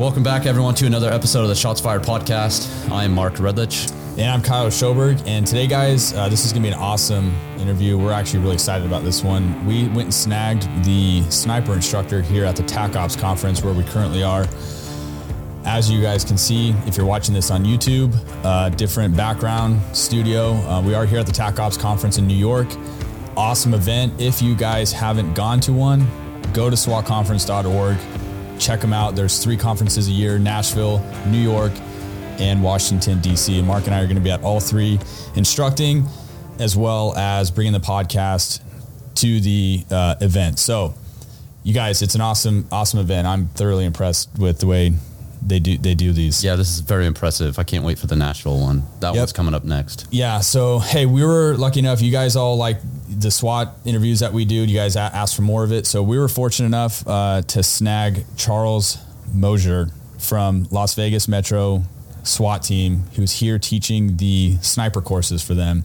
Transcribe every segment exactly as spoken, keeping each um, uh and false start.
Welcome back, everyone, to another episode of the Shots Fired Podcast. I am Mark Redlich. And I'm Kyle Schoberg. And today, guys, uh, this is going to be an awesome interview. We're actually really excited about this one. We went and snagged the sniper instructor here at the TACOPS Conference where we currently are. As you guys can see, if you're watching this on YouTube, uh, different background studio. Uh, we are here at the TACOPS Conference in New York. Awesome event. If you guys haven't gone to one, go to SWAT conference dot org. Check them out. There's three conferences a year: Nashville, New York, and Washington, D C. And Mark and I are going to be at all three instructing, as well as bringing the podcast to the uh, event. So you guys, it's an awesome, awesome event. I'm thoroughly impressed with the way they do, they do these. Yeah, this is very impressive. I can't wait for the Nashville one. That yep. one's coming up next. Yeah. So, hey, we were lucky enough. You guys all like the SWAT interviews that we do. You guys asked for more of it. So we were fortunate enough uh, to snag Charles Mosier from Las Vegas Metro SWAT team, who's here teaching the sniper courses for them.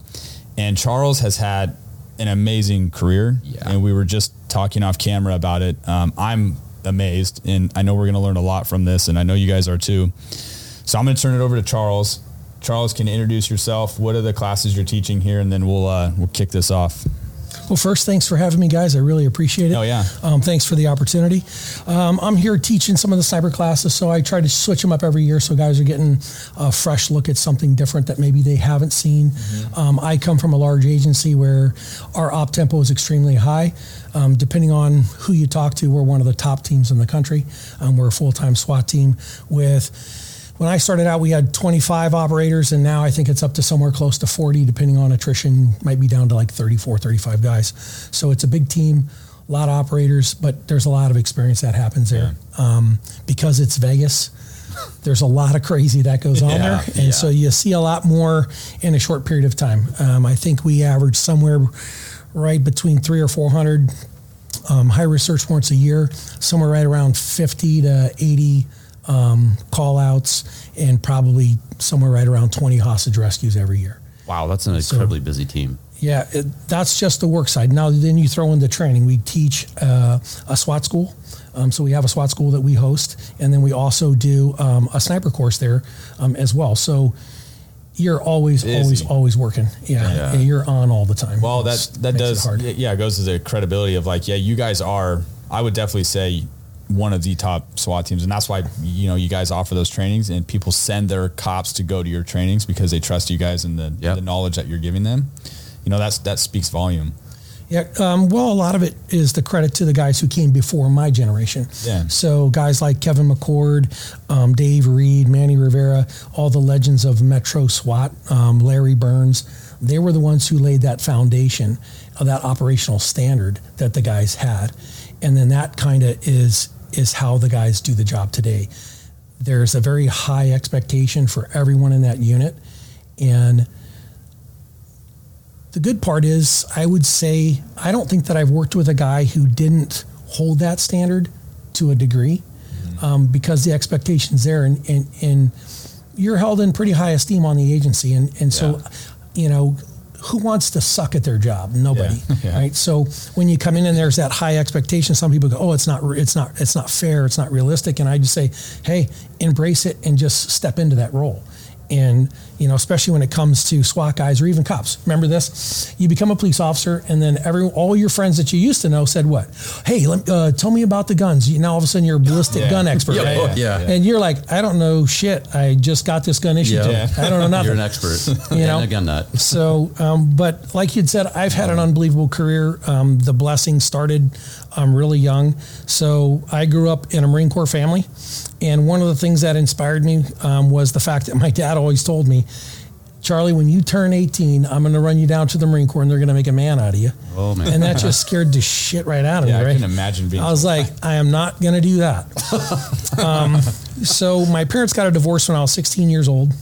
And Charles has had an amazing career. Yeah. And we were just talking off camera about it. Um, I'm amazed, and I know we're going to learn a lot from this, and I know you guys are too. So I'm going to turn it over to Charles. Charles, can you introduce yourself? What are the classes you're teaching here? And then we'll uh, we'll kick this off. Well, first, thanks for having me, guys. I really appreciate it. Oh, yeah. Um, thanks for the opportunity. Um, I'm here teaching some of the cyber classes, so I try to switch them up every year so guys are getting a fresh look at something different that maybe they haven't seen. Mm-hmm. Um, I come from a large agency where our op tempo is extremely high. Um, depending on who you talk to, we're one of the top teams in the country. Um, we're a full-time SWAT team with... When I started out, we had twenty-five operators, and now I think it's up to somewhere close to forty, depending on attrition, might be down to like thirty-four, thirty-five guys. So it's a big team, a lot of operators, but there's a lot of experience that happens there. Yeah. Um, because it's Vegas, there's a lot of crazy that goes on yeah, there. And yeah. so you see a lot more in a short period of time. Um, I think we average somewhere right between three or four hundred um, high-risk search warrants a year, somewhere right around fifty to eighty Um, call outs, and probably somewhere right around twenty hostage rescues every year. Wow, that's an incredibly so, busy team. Yeah, it, that's just the work side. Now, then you throw in the training. We teach uh, a SWAT school. Um, so we have a SWAT school that we host, and then we also do um, a sniper course there um, as well. So you're always, busy. always, always working. Yeah, yeah. yeah, you're on all the time. Well, that, that does, it yeah, it goes to the credibility of like, yeah, you guys are, I would definitely say, one of the top SWAT teams. And that's why, you know, you guys offer those trainings and people send their cops to go to your trainings because they trust you guys and the, yep. the knowledge that you're giving them. You know, that's, that speaks volume. Yeah. Um, well, a lot of it is the credit to the guys who came before my generation. Yeah. So guys like Kevin McCord, um, Dave Reed, Manny Rivera, all the legends of Metro SWAT, um, Larry Burns, they were the ones who laid that foundation of that operational standard that the guys had. And then that kind of is, is how the guys do the job today. There's a very high expectation for everyone in that unit. And the good part is, I would say, I don't think that I've worked with a guy who didn't hold that standard to a degree, mm-hmm. um, because the expectation's there, and, and, and you're held in pretty high esteem on the agency. And, and so, yeah. you know, who wants to suck at their job? Nobody, yeah, yeah. right? So when you come in and there's that high expectation, some people go, oh, it's not, it's not, it's not fair. It's not realistic. And I just say, hey, embrace it and just step into that role. And, you know, especially when it comes to SWAT guys or even cops, remember this, you become a police officer, and then every, all your friends that you used to know said what? Hey, let, uh, tell me about the guns. You know, all of a sudden you're a ballistic yeah. gun expert. yeah, right? yeah, yeah, yeah. And you're like, I don't know shit. I just got this gun issued. Yeah. I don't know nothing. You're an expert. You know, and a gun nut. So, um, but like you'd said, I've had an unbelievable career. Um, the blessing started um, really young. So I grew up in a Marine Corps family. And one of the things that inspired me um, was the fact that my dad always told me, Charlie, when you turn eighteen, I'm going to run you down to the Marine Corps and they're going to make a man out of you. Oh, man. And that just scared the shit right out of yeah, me, right? I can imagine being. I was like, I am not going to do that. um, so my parents got a divorce when I was sixteen years old.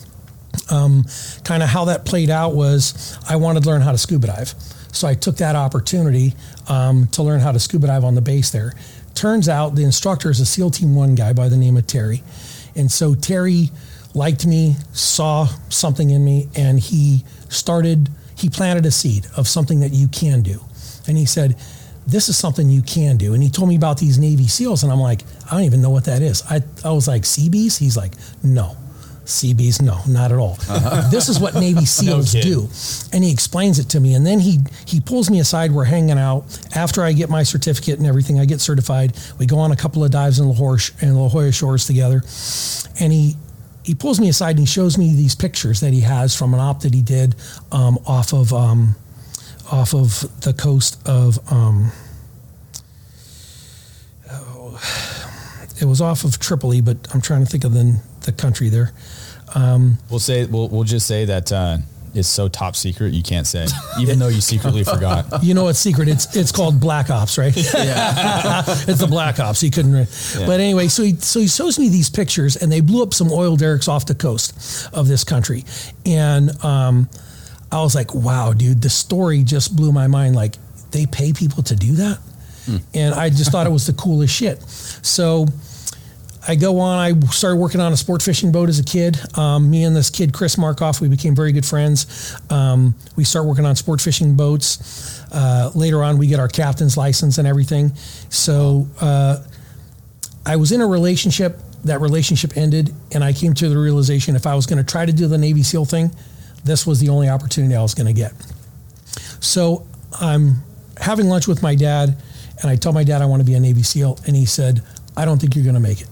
Um, kind of how that played out was I wanted to learn how to scuba dive. So I took that opportunity um, to learn how to scuba dive on the base there. Turns out the instructor is a SEAL Team One guy by the name of Terry. And so Terry liked me, saw something in me, and he started, he planted a seed of something that you can do. And he said, this is something you can do. And he told me about these Navy SEALs, and I'm like, I don't even know what that is. I, I was like, C Bs? He's like, no. C Bs, no, not at all. Uh-huh. This is what Navy SEALs no do. And he explains it to me. And then he he pulls me aside. We're hanging out. After I get my certificate and everything, I get certified. We go on a couple of dives in La Jolla, in La Jolla Shores together. And he, he pulls me aside and he shows me these pictures that he has from an op that he did um, off of um, off of the coast of... Um, oh, it was off of Tripoli, but I'm trying to think of the... the country there. Um, we'll say, we'll, we'll just say that uh, it's so top secret you can't say, even though you secretly forgot. You know, it's secret. It's it's called Black Ops, right? Yeah. It's the Black Ops. He couldn't. Re- yeah. But anyway, so he so he shows me these pictures, and they blew up some oil derricks off the coast of this country, and um, I was like, wow, dude, the story just blew my mind. Like, they pay people to do that, mm. and I just thought it was the coolest shit. So. I go on, I started working on a sport fishing boat as a kid. Um, me and this kid, Chris Markoff, we became very good friends. Um, we start working on sport fishing boats. Uh, later on, we get our captain's license and everything. So uh, I was in a relationship, that relationship ended, and I came to the realization if I was gonna try to do the Navy SEAL thing, this was the only opportunity I was gonna get. So I'm having lunch with my dad, and I tell my dad I wanna be a Navy SEAL, and he said, I don't think you're gonna make it.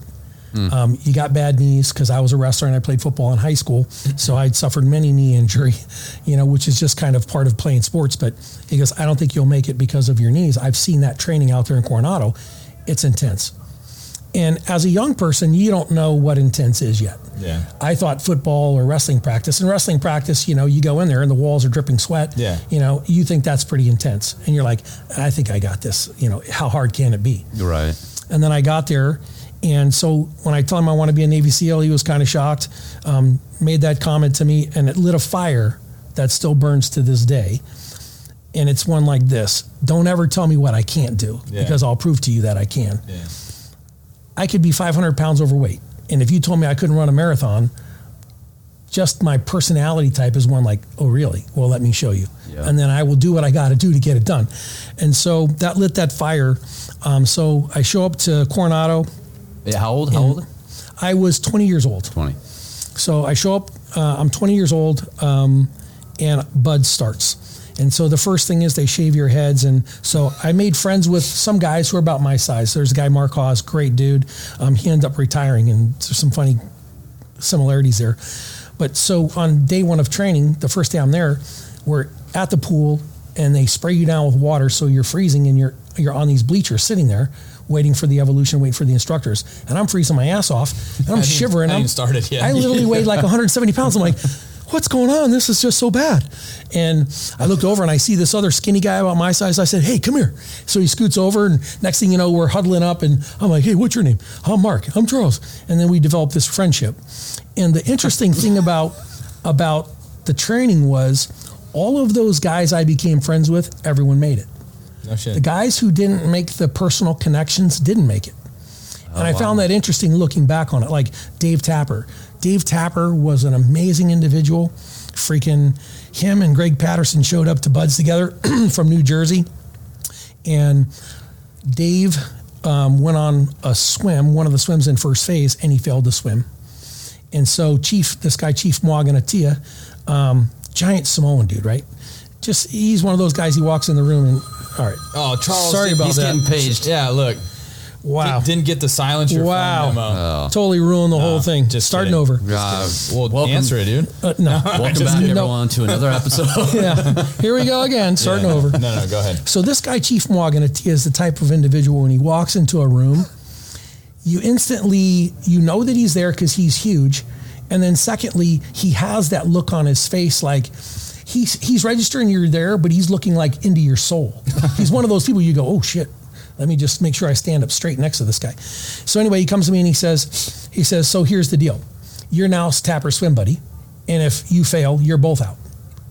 Mm. Um, you got bad knees because I was a wrestler and I played football in high school. So I'd suffered many knee injury, you know, which is just kind of part of playing sports. But he goes, I don't think you'll make it because of your knees. I've seen that training out there in Coronado. It's intense. And as a young person, you don't know what intense is yet. Yeah. I thought football or wrestling practice. And wrestling practice, you know, you go in there and the walls are dripping sweat. Yeah. You know, you think that's pretty intense. And you're like, I think I got this. You know, how hard can it be? Right. And then I got there. And so when I tell him I want to be a Navy SEAL, he was kind of shocked, um, made that comment to me, and it lit a fire that still burns to this day. And it's one like this: don't ever tell me what I can't do, yeah. because I'll prove to you that I can. Yeah. I could be five hundred pounds overweight. And if you told me I couldn't run a marathon, just my personality type is one like, oh really? Well, let me show you. Yeah. And then I will do what I got to do to get it done. And so that lit that fire. Um, so I show up to Coronado. Yeah, how old? How and old? I was twenty years old. twenty. So I show up, uh, I'm twenty years old, um, and BUD starts. And so the first thing is they shave your heads. And so I made friends with some guys who are about my size. There's a guy, Mark Hawes, great dude. Um, he ended up retiring, and there's some funny similarities there. But so on day one of training, the first day I'm there, we're at the pool, and they spray you down with water so you're freezing, and you're you're on these bleachers sitting there, waiting for the evolution, waiting for the instructors. And I'm freezing my ass off, and I'm I shivering. I, I'm, started yet. I literally weighed like one hundred seventy pounds. I'm like, what's going on? This is just so bad. And I looked over and I see this other skinny guy about my size. I said, hey, come here. So he scoots over, and next thing you know, we're huddling up, and I'm like, hey, what's your name? I'm Mark, I'm Charles. And then we developed this friendship. And the interesting thing about, about the training was all of those guys I became friends with, everyone made it. No shit. The guys who didn't make the personal connections didn't make it. Oh, and I wow. found that interesting looking back on it. Like Dave Tapper. Dave Tapper was an amazing individual. Freaking him and Greg Patterson showed up to BUD/S together from New Jersey. And Dave um, went on a swim, one of the swims in first phase, and he failed to swim. And so Chief, this guy, Chief Mwaginatia, um, giant Samoan dude, right? Just, he's one of those guys, he walks in the room and, all right. Oh, Charles, sorry about he's that. Getting paged. Yeah, look. Wow. Did, didn't get the silencer. Wow. From oh. Totally ruined the no, whole thing. Just starting kidding. Over. Uh, well, welcome. Answer it, dude. Uh, no. Welcome back, everyone, to another episode. Yeah. Here we go again, starting yeah. over. No, no, go ahead. So this guy, Chief Mwaginatia, is the type of individual when he walks into a room, you instantly, you know that he's there because he's huge. And then secondly, he has that look on his face like, He's he's registering you're there, but he's looking like into your soul. He's one of those people you go, oh shit, let me just make sure I stand up straight next to this guy. So anyway, he comes to me and he says, he says, so here's the deal. You're now Tapper swim buddy, and if you fail, you're both out.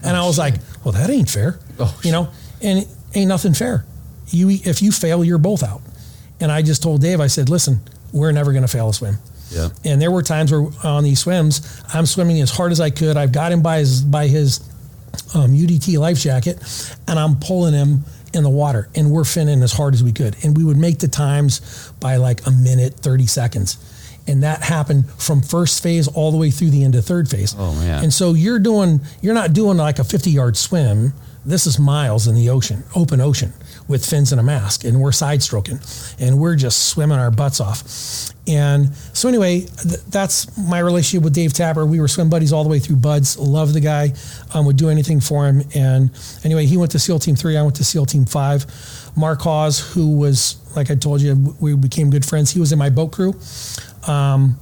And oh, I was shit. like, well, that ain't fair. Oh, you know, and it ain't nothing fair. You if you fail, you're both out. And I just told Dave, I said, listen, we're never gonna fail a swim. Yeah. And there were times where on these swims, I'm swimming as hard as I could. I've got him by his by his Um, U D T life jacket, and I'm pulling him in the water, and we're finning as hard as we could. And we would make the times by like a minute, thirty seconds. And that happened from first phase all the way through the end of third phase. Oh man. And so you're doing, you're not doing like a fifty yard swim. This is miles in the ocean, open ocean, with fins and a mask, and we're side stroking, and we're just swimming our butts off. And so anyway, th- that's my relationship with Dave Tapper. We were swim buddies all the way through B U D S. Loved the guy, um, would do anything for him. And anyway, he went to SEAL Team three, I went to SEAL Team five. Mark Hawes, who was, like I told you, we became good friends. He was in my boat crew. Um,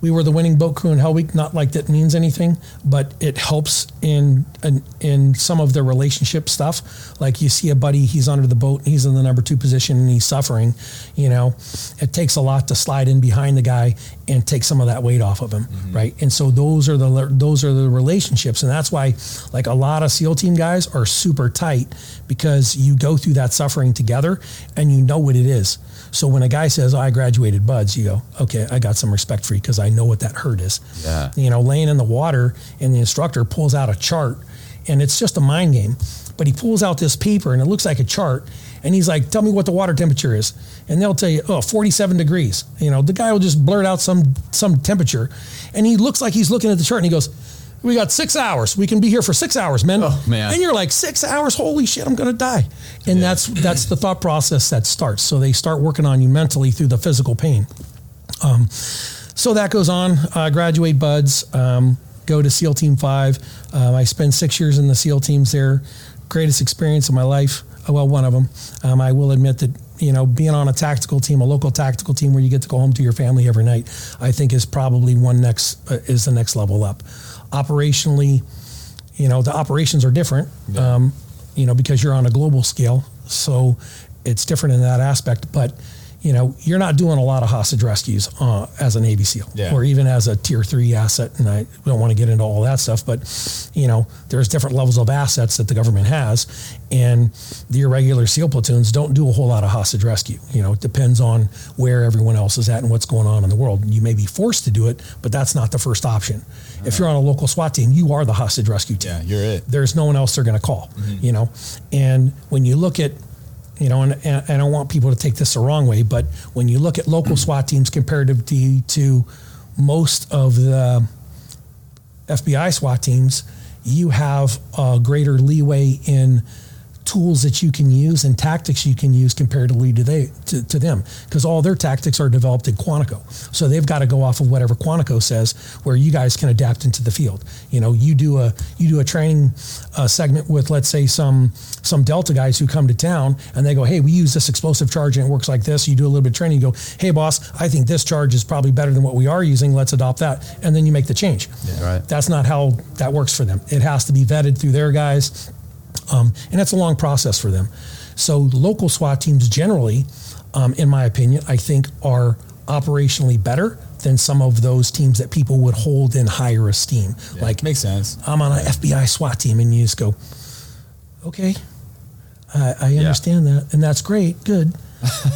we were the winning boat crew in Hell Week. Not like that means anything, but it helps in, in in some of the relationship stuff. Like you see a buddy, he's under the boat, and he's in the number two position, and he's suffering. You know, it takes a lot to slide in behind the guy and take some of that weight off of him, mm-hmm. right? And so those are the those are the relationships, and that's why like a lot of SEAL Team guys are super tight, because you go through that suffering together, and you know what it is. So when a guy says, oh, I graduated B U D S, you go, okay, I got some respect for you, because I know what that hurt is. Yeah. You know, laying in the water and the instructor pulls out a chart, and it's just a mind game, but he pulls out this paper and it looks like a chart. And he's like, tell me what the water temperature is. And they'll tell you, oh, forty-seven degrees. You know, the guy will just blurt out some some temperature. And he looks like he's looking at the chart, and he goes, we got six hours. We can be here for six hours, men. Oh, man. And you're like, six hours? Holy shit, I'm going to die. And yeah. that's that's the thought process that starts. So they start working on you mentally through the physical pain. Um, so that goes on. Uh, graduate B U D S, um, go to SEAL Team five. Um, I spend six years in the SEAL teams there. Greatest experience of my life. Well, one of them. Um, I will admit that, you know, being on a tactical team, a local tactical team where you get to go home to your family every night, I think is probably one next, uh, is the next level up. Operationally, you know, the operations are different, yeah. um, you know, because you're on a global scale. So it's different in that aspect. But, you know, you're not doing a lot of hostage rescues uh, as a Navy SEAL yeah. or even as a tier three asset. And I don't want to get into all that stuff, but you know, there's different levels of assets that the government has, and the irregular SEAL platoons don't do a whole lot of hostage rescue. You know, it depends on where everyone else is at and what's going on in the world. You may be forced to do it, but that's not the first option. All if right. you're on a local SWAT team, you are the hostage rescue team. Yeah, you're it. There's no one else they're going to call, mm-hmm. you know? And when you look at, You know, and, and I don't want people to take this the wrong way, but when you look at local SWAT teams comparatively to most of the F B I SWAT teams, you have a greater leeway in tools that you can use and tactics you can use comparatively to, they, to, to them, because all their tactics are developed in Quantico. So they've got to go off of whatever Quantico says, where you guys can adapt into the field. You know, you do a you do a training uh, segment with, let's say, some some Delta guys who come to town, and they go, hey, we use this explosive charge and it works like this. You do a little bit of training, you go, hey, boss, I think this charge is probably better than what we are using. Let's adopt that. And then you make the change. Yeah, right. That's not how that works for them. It has to be vetted through their guys. Um, and that's a long process for them. So local SWAT teams generally, um, in my opinion, I think are operationally better than some of those teams that people would hold in higher esteem. Yeah, like, makes sense. I'm on an F B I SWAT team, and you just go, okay, I, I understand yeah. that. And that's great. Good.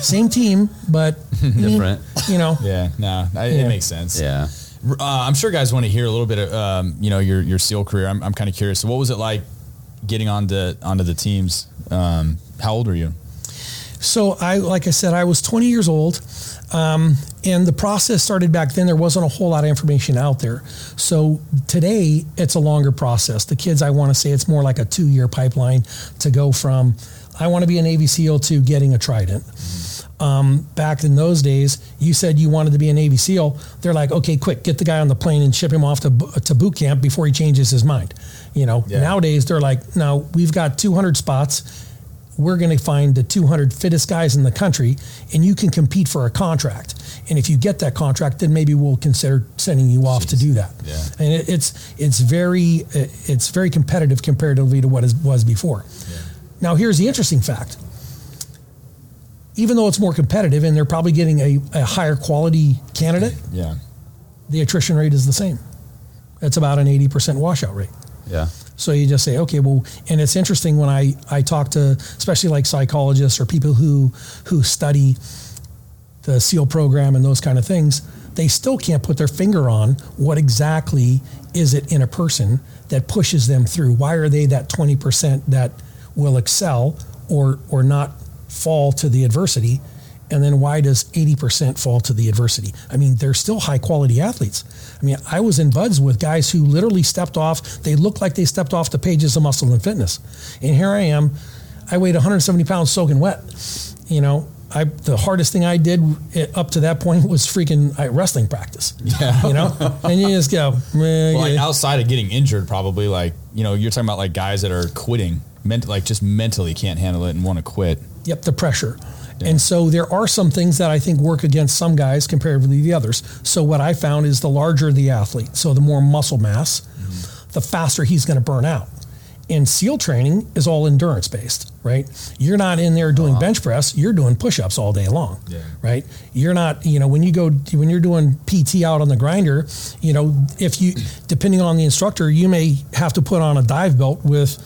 Same team, but different, you know. Yeah, no, I, yeah. it makes sense. Yeah. Uh, I'm sure guys want to hear a little bit of, um, you know, your, your SEAL career. I'm, I'm kind of curious. So what was it like getting onto onto the teams? Um, how old were you? So I, like I said, I was twenty years old, um, and the process started back then. There wasn't a whole lot of information out there. So today it's a longer process. The kids, I want to say it's more like a two year pipeline to go from, I want to be a Navy SEAL, to getting a Trident. Um, back in those days, you said you wanted to be a Navy SEAL. They're like, okay, quick, get the guy on the plane and ship him off to, to boot camp before he changes his mind. You know, yeah. nowadays they're like, no, we've got two hundred spots. We're going to find the two hundred fittest guys in the country, and you can compete for a contract. And if you get that contract, then maybe we'll consider sending you off Jeez. to do that. Yeah. And it, it's it's very it's very competitive comparatively to what it was before. Yeah. Now, here's the interesting fact. Even though it's more competitive and they're probably getting a, a higher quality candidate, yeah. the attrition rate is the same. It's about an eighty percent washout rate. Yeah. So you just say, okay, well, and it's interesting when I, I talk to, especially like psychologists or people who, who study the SEAL program and those kind of things, they still can't put their finger on what exactly is it in a person that pushes them through. Why are they that twenty percent that will excel or or not fall to the adversity? And then why does eighty percent fall to the adversity? I mean, they're still high quality athletes. I mean, I was in B U D S with guys who literally stepped off. They looked like they stepped off the pages of Muscle and Fitness. And here I am, I weighed one hundred seventy pounds soaking wet. You know, I, the hardest thing I did up to that point was freaking I, wrestling practice. Yeah. You know, and you just go, well, yeah. Like outside of getting injured, probably like, you know, you're talking about like guys that are quitting, ment- like just mentally can't handle it and want to quit. Yep. The pressure. Yeah. And so there are some things that I think work against some guys comparatively to the others. So what I found is the larger the athlete, so the more muscle mass, mm-hmm. the faster he's going to burn out. And SEAL training is all endurance based, right? You're not in there doing uh-huh. bench press, you're doing push-ups all day long, yeah. right? You're not, you know, when you go, when you're doing P T out on the grinder, you know, if you, depending on the instructor, you may have to put on a dive belt with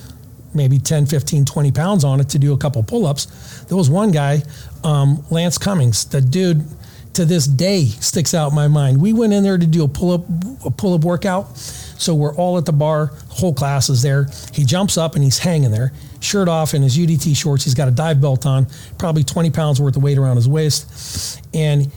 maybe ten, fifteen, twenty pounds on it to do a couple pull-ups. There was one guy, um, Lance Cummings, the dude to this day sticks out in my mind. We went in there to do a pull-up, a pull-up workout. So we're all at the bar, whole class is there. He jumps up and he's hanging there, shirt off in his U D T shorts. He's got a dive belt on, probably twenty pounds worth of weight around his waist. And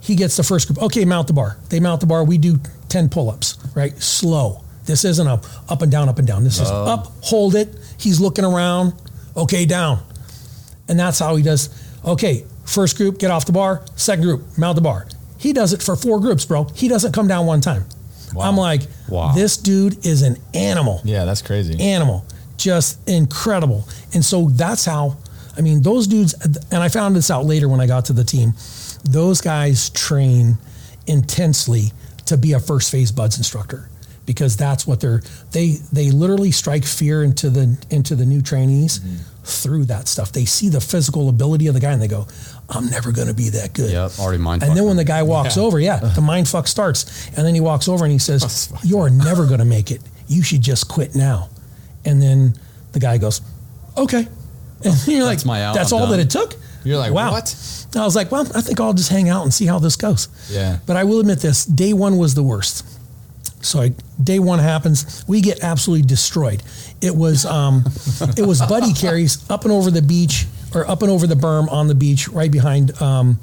he gets the first group. Okay, mount the bar. They mount the bar. We do ten pull-ups, right? Slow. This isn't up, up and down, up and down. This is um. up, hold it. He's looking around. Okay, down. And that's how he does. Okay, first group, get off the bar. Second group, mount the bar. He does it for four groups, bro. He doesn't come down one time. Wow. I'm like, wow. This dude is an animal. Yeah, that's crazy. Animal. Just incredible. And so that's how, I mean, those dudes, and I found this out later when I got to the team, those guys train intensely to be a first phase B U D S instructor because that's what they're, they they literally strike fear into the into the new trainees mm-hmm. through that stuff. They see the physical ability of the guy and they go, I'm never going to be that good. Yep, already mindfucked. And then when the guy walks yeah. over, yeah, the mindfuck starts. And then he walks over and he says, you're never going to make it. You should just quit now. And then the guy goes, okay. And you're like, that's, my out, that's all done. That it took? You're like, wow. What? And I was like, well, I think I'll just hang out and see how this goes. Yeah. But I will admit this, day one was the worst. So I, day one happens, we get absolutely destroyed. It was um, it was buddy carries up and over the beach or up and over the berm on the beach right behind um,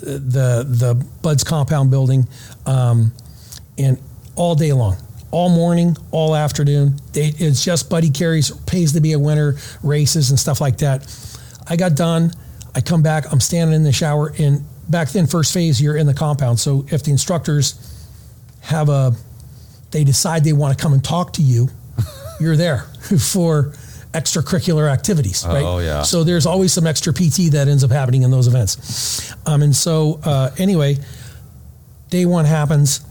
the the B U D S compound building, um, and all day long, all morning, all afternoon. They, it's just buddy carries, pays to be a winner, races and stuff like that. I got done. I come back. I'm standing in the shower. And back then, first phase, you're in the compound. So if the instructors have a they decide they want to come and talk to you, you're there for extracurricular activities, right? Oh, yeah. So there's always some extra P T that ends up happening in those events. Um, and so uh, anyway, day one happens.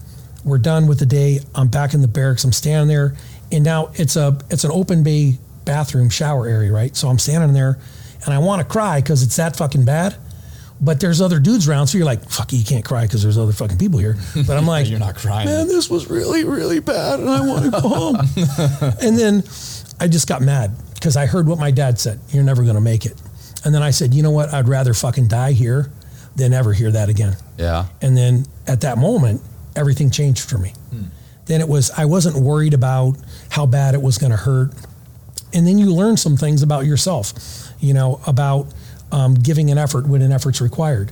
We're done with the day. I'm back in the barracks. I'm standing there. And now it's a it's an open bay bathroom shower area, right? So I'm standing there, and I want to cry because it's that fucking bad. But there's other dudes around, so you're like, fuck it, you can't cry because there's other fucking people here. But I'm like, you're not crying. Man, this was really, really bad, and I want to go home. And then I just got mad because I heard what my dad said. You're never going to make it. And then I said, you know what? I'd rather fucking die here than ever hear that again. Yeah. And then at that moment, everything changed for me. Hmm. Then it was, I wasn't worried about how bad it was going to hurt. And then you learn some things about yourself, you know, about Um, giving an effort when an effort's required.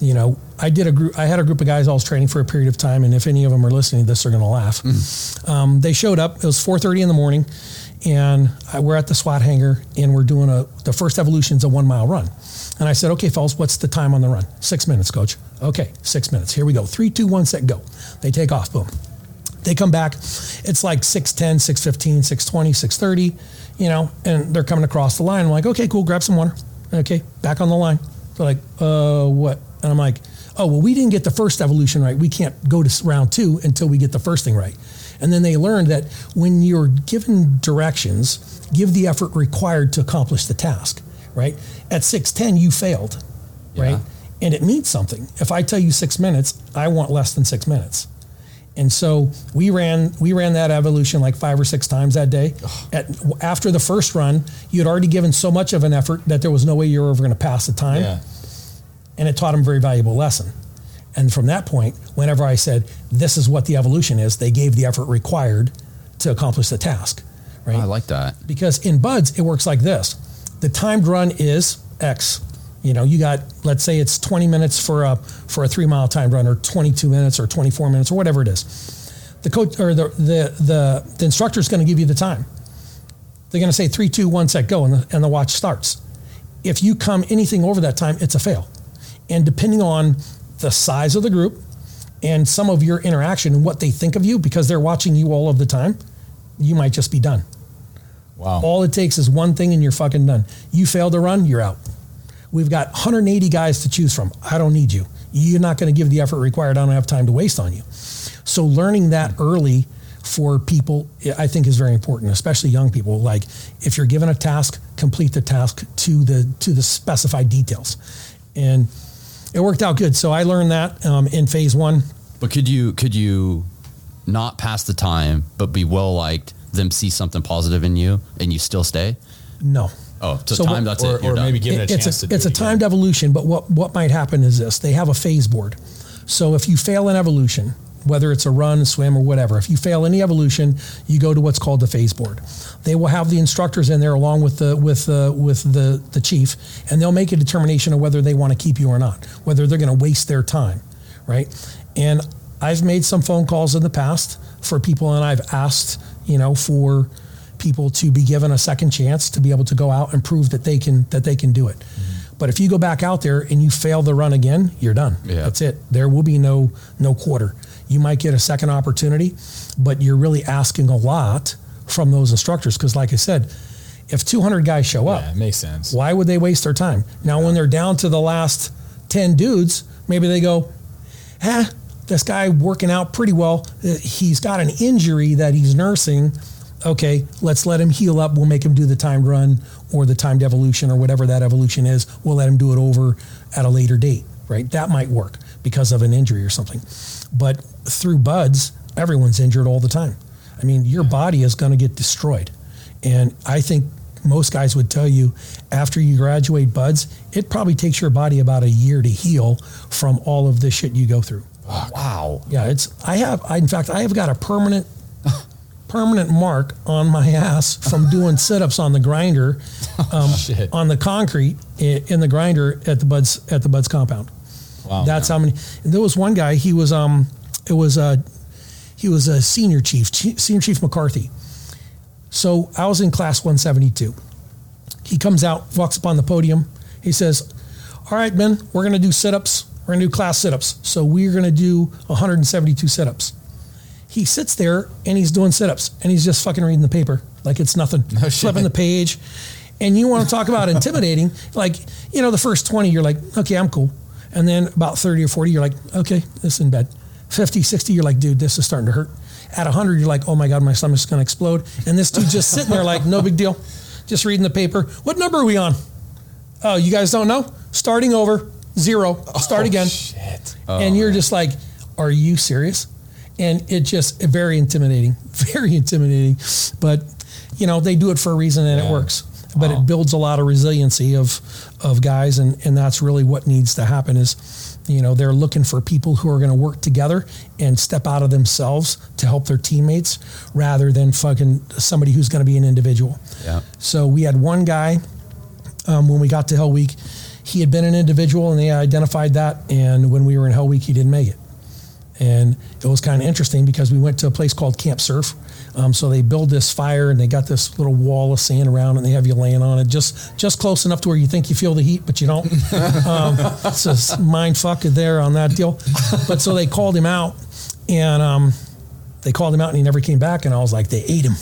You know, I did a group, I had a group of guys I was training for a period of time, and if any of them are listening to this, they're going to laugh. Mm. Um, they showed up, it was four thirty in the morning, and I, we're at the SWAT hangar, and we're doing a, the first evolution's a one mile run. And I said, okay, fellas, what's the time on the run? Six minutes, coach. Okay, six minutes, here we go. Three, two, one, set, go. They take off, boom. They come back, it's like six ten, six fifteen, six twenty, six thirty, you know, and they're coming across the line. I'm like, okay, cool, grab some water. Okay, back on the line. They're like, uh, what? And I'm like, oh, well, we didn't get the first evolution right. We can't go to round two until we get the first thing right. And then they learned that when you're given directions, give the effort required to accomplish the task, right? At six ten, you failed, right? Yeah. And it means something. If I tell you six minutes, I want less than six minutes. And so we ran we ran that evolution like five or six times that day. At, after the first run, you had already given so much of an effort that there was no way you were ever going to pass the time. Yeah. And it taught them a very valuable lesson. And from that point, whenever I said, this is what the evolution is, they gave the effort required to accomplish the task. Right? I like that. Because in B U D S, it works like this. the timed run is X. You know, you got, let's say it's twenty minutes for a for a three mile timed run, or twenty-two minutes or twenty-four minutes or whatever it is. The coach or the the the, the instructor is going to give you the time. They're going to say three, two, one, set, go, and the, and the watch starts. If you come anything over that time, it's a fail. And depending on the size of the group and some of your interaction and what they think of you, because they're watching you all of the time, you might just be done. Wow. All it takes is one thing and you're fucking done. You fail to run, you're out. We've got one hundred eighty guys to choose from. I don't need you. You're not going to give the effort required. I don't have time to waste on you. So learning that early for people, I think, is very important, especially young people. Like, if you're given a task, complete the task to the to the specified details. And it worked out good. So I learned that um, in phase one. But could you could you not pass the time, but be well liked, them see something positive in you, and you still stay? No. Oh, so, so time, what, that's or, it. You're or done. Maybe give it a it's chance a, to do It's it a timed again. evolution, but what, what might happen is this. They have a phase board. So if you fail an evolution, whether it's a run, swim, or whatever, if you fail any evolution, you go to what's called the phase board. They will have the instructors in there along with the with the, with the the chief, and they'll make a determination of whether they want to keep you or not, whether they're going to waste their time, right? And I've made some phone calls in the past for people, and I've asked, you know, for people to be given a second chance to be able to go out and prove that they can that they can do it. Mm-hmm. But if you go back out there and you fail the run again, you're done. Yeah. That's it. There will be no no quarter. You might get a second opportunity, but you're really asking a lot from those instructors. Because like I said, if two hundred guys show up, yeah, it makes sense. Why would they waste their time? Now, yeah. when they're down to the last ten dudes, maybe they go, eh, this guy working out pretty well. He's got an injury that he's nursing. Okay, let's let him heal up. We'll make him do the timed run or the timed evolution or whatever that evolution is. We'll let him do it over at a later date, right? That might work because of an injury or something. But through B U D S, everyone's injured all the time. I mean, your body is going to get destroyed. And I think most guys would tell you after you graduate B U D S, it probably takes your body about a year to heal from all of this shit you go through. Oh, wow. Yeah, it's, I have, I, in fact, I have got a permanent, permanent mark on my ass from doing sit-ups on the grinder, um, oh, on the concrete in the grinder at the B U D S, at the B U D S compound. Wow, that's man. how many. And there was one guy. He was um, it was a, he was a senior chief, chief, senior chief McCarthy. So I was in class one seventy-two. He comes out, walks up on the podium. He says, "All right, men, we're gonna do sit-ups. We're gonna do class sit-ups. So we're gonna do one seventy-two sit-ups." He sits there and he's doing sit-ups and he's just fucking reading the paper like it's nothing, no flipping the page. And you want to talk about intimidating? Like, you know, the first twenty, you're like, okay, I'm cool. And then about thirty or forty, you're like, okay, this isn't bad. fifty, sixty, you're like, dude, this is starting to hurt. At one hundred, you're like, oh my God, my stomach's gonna explode. And this dude just sitting there like, no big deal. Just reading the paper. What number are we on? Oh, you guys don't know? Starting over, zero, start oh, again. Shit. Oh, and you're man. just like, are you serious? And it just, very intimidating, very intimidating. But, you know, they do it for a reason and yeah. it works. But wow. it builds a lot of resiliency of of guys, and, and that's really what needs to happen is, you know, they're looking for people who are going to work together and step out of themselves to help their teammates rather than fucking somebody who's going to be an individual. Yeah. So we had one guy um, when we got to Hell Week, he had been an individual and they identified that. And when we were in Hell Week, he didn't make it. And it was kind of interesting because we went to a place called Camp Surf. Um, so they build this fire and they got this little wall of sand around and they have you laying on it just just close enough to where you think you feel the heat, but you don't. Um, it's a mind fuck there on that deal. But so they called him out and um, they called him out and he never came back. And I was like, they ate him.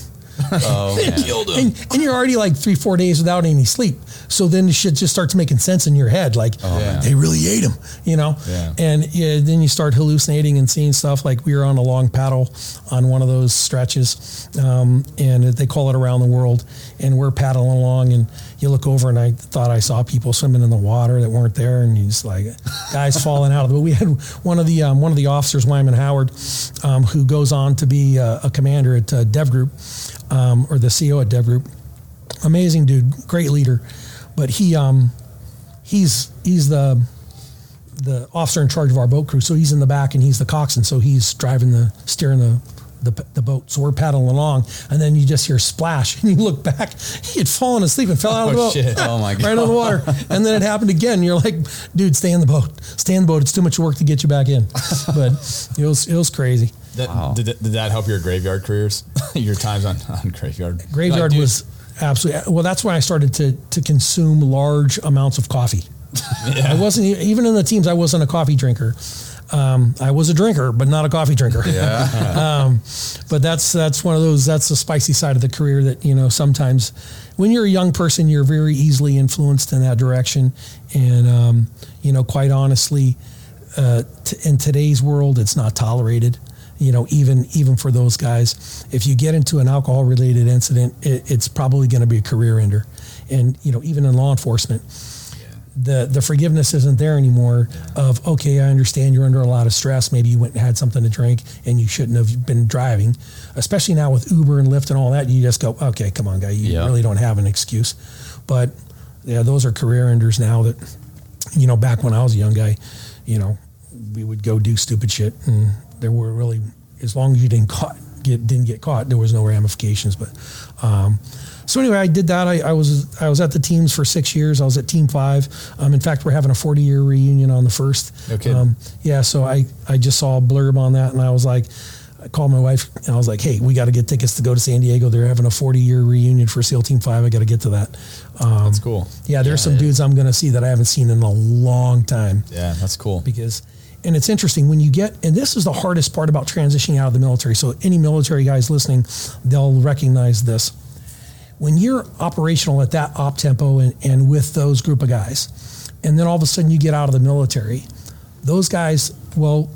Oh, they killed him. And, and you're already like three, four days without any sleep. So then the shit just starts making sense in your head. Like, oh, yeah. they really ate him, you know? Yeah. And yeah, then you start hallucinating and seeing stuff. Like we were on a long paddle on one of those stretches, um, and they call it Around the World. And we're paddling along, and you look over, and I thought I saw people swimming in the water that weren't there. And he's like, guys falling out of it. But we had one of the um, one of the officers, Wyman Howard, um, who goes on to be uh, a commander at uh, Dev Group, um, or the C O at Dev Group. Amazing dude, great leader. But he, um, he's he's the the officer in charge of our boat crew, so he's in the back and he's the coxswain, so he's driving the steering the the, the boat. So we're paddling along, and then you just hear splash, and you look back, he had fallen asleep and fell out of the boat. Oh, shit. Oh, my God. Right on the water. And then it happened again. You're like, dude, stay in the boat. Stay in the boat. It's too much work to get you back in. But it was it was crazy. That, wow. did, did that help your graveyard careers? Your times on, on graveyard? Graveyard like, was absolutely, well, that's when I started to to consume large amounts of coffee. Yeah. I wasn't, even in the teams, I wasn't a coffee drinker. Um, I was a drinker, but not a coffee drinker. Yeah. um, but that's that's one of those, that's the spicy side of the career that, you know, sometimes when you're a young person, you're very easily influenced in that direction. And, um, you know, quite honestly, uh, t- in today's world, it's not tolerated. You know, even even for those guys, if you get into an alcohol-related incident, it, it's probably going to be a career ender. And, you know, even in law enforcement, the the forgiveness isn't there anymore of, okay, I understand you're under a lot of stress. Maybe you went and had something to drink and you shouldn't have been driving, especially now with Uber and Lyft and all that. You just go, okay, come on, guy. You yeah. really don't have an excuse. But yeah, those are career enders now that, you know, back when I was a young guy, you know, we would go do stupid shit. And there were really, as long as you didn't caught, get, didn't get caught, there was no ramifications. But, um, So anyway, I did that. I, I was I was at the teams for six years. I was at Team Five. Um, in fact, we're having a forty-year reunion on the first. Okay. Um, yeah. So I, I just saw a blurb on that, and I was like, I called my wife, and I was like, hey, we got to get tickets to go to San Diego. They're having a forty-year reunion for SEAL Team Five. I got to get to that. Um, that's cool. Yeah. There's yeah, some yeah. dudes I'm going to see that I haven't seen in a long time. Yeah, that's cool. Because. And it's interesting when you get, and this is the hardest part about transitioning out of the military. So any military guys listening, they'll recognize this. When you're operational at that op tempo and, and with those group of guys, and then all of a sudden you get out of the military, those guys, well,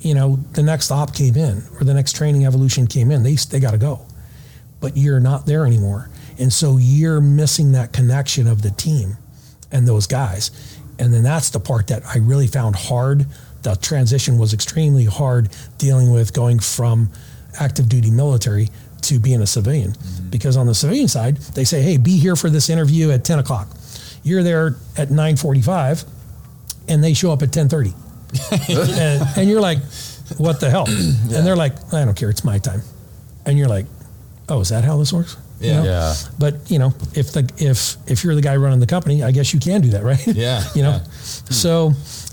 you know, the next op came in or the next training evolution came in, they they got to go, but you're not there anymore. And so you're missing that connection of the team and those guys. And then that's the part that I really found hard. The transition was extremely hard dealing with going from active duty military to being a civilian, mm-hmm. because on the civilian side, they say, hey, be here for this interview at ten o'clock. You're there at nine forty-five and they show up at ten thirty and, and you're like, what the hell? Yeah. And they're like, I don't care. It's my time. And you're like, oh, is that how this works? Yeah. You know? Yeah. But you know, if the, if, if you're the guy running the company, I guess you can do that. Right. Yeah. You know? Yeah. So,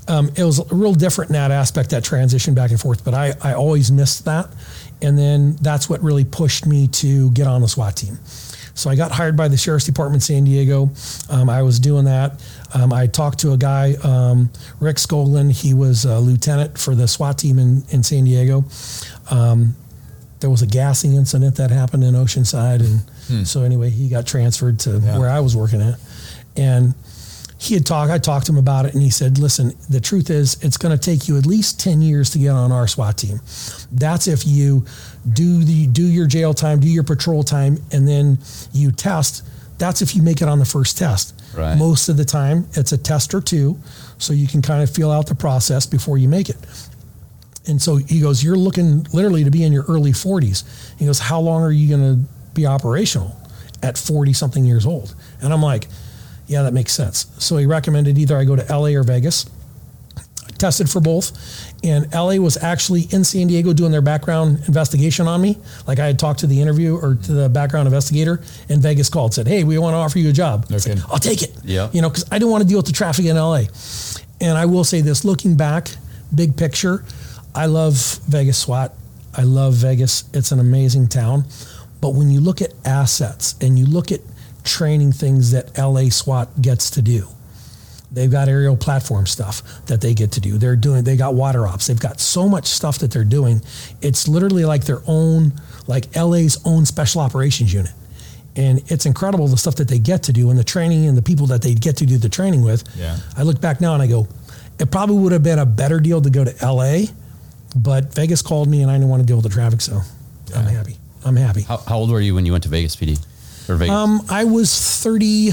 um, it was real different in that aspect, that transition back and forth, but I, I always missed that. And then that's what really pushed me to get on the SWAT team. So I got hired by the Sheriff's Department, San Diego. Um, I was doing that. Um, I talked to a guy, um, Rick Skoglund. He was a lieutenant for the SWAT team in, in San Diego. Um, there was a gassing incident that happened in Oceanside. And hmm. so anyway, he got transferred to yeah. where I was working at. And he had talked, I talked to him about it, and he said, listen, the truth is it's going to take you at least ten years to get on our SWAT team. That's if you do the do your jail time, do your patrol time, and then you test. That's if you make it on the first test. Right. Most of the time, it's a test or two, so you can kind of feel out the process before you make it. And so he goes, you're looking literally to be in your early forties. He goes, how long are you going to be operational at forty-something years old? And I'm like, yeah, that makes sense. So he recommended either I go to L A or Vegas. I tested for both. And L A was actually in San Diego doing their background investigation on me. Like I had talked to the interview or to the background investigator, and Vegas called, said, hey, we want to offer you a job. Okay. I said, I'll take it. Yeah. You know, because I didn't want to deal with the traffic in L A. And I will say this, looking back, big picture, I love Vegas SWAT. I love Vegas. It's an amazing town. But when you look at assets and you look at training things that L A SWAT gets to do. They've got aerial platform stuff that they get to do. They're doing, they got water ops. They've got so much stuff that they're doing. It's literally like their own, like L A's own special operations unit. And it's incredible the stuff that they get to do and the training and the people that they get to do the training with. Yeah. I look back now and I go, it probably would have been a better deal to go to L A, but Vegas called me and I didn't want to deal with the traffic. So yeah. I'm happy. I'm happy. How, how old were you when you went to Vegas, P D? Um, I was thirty,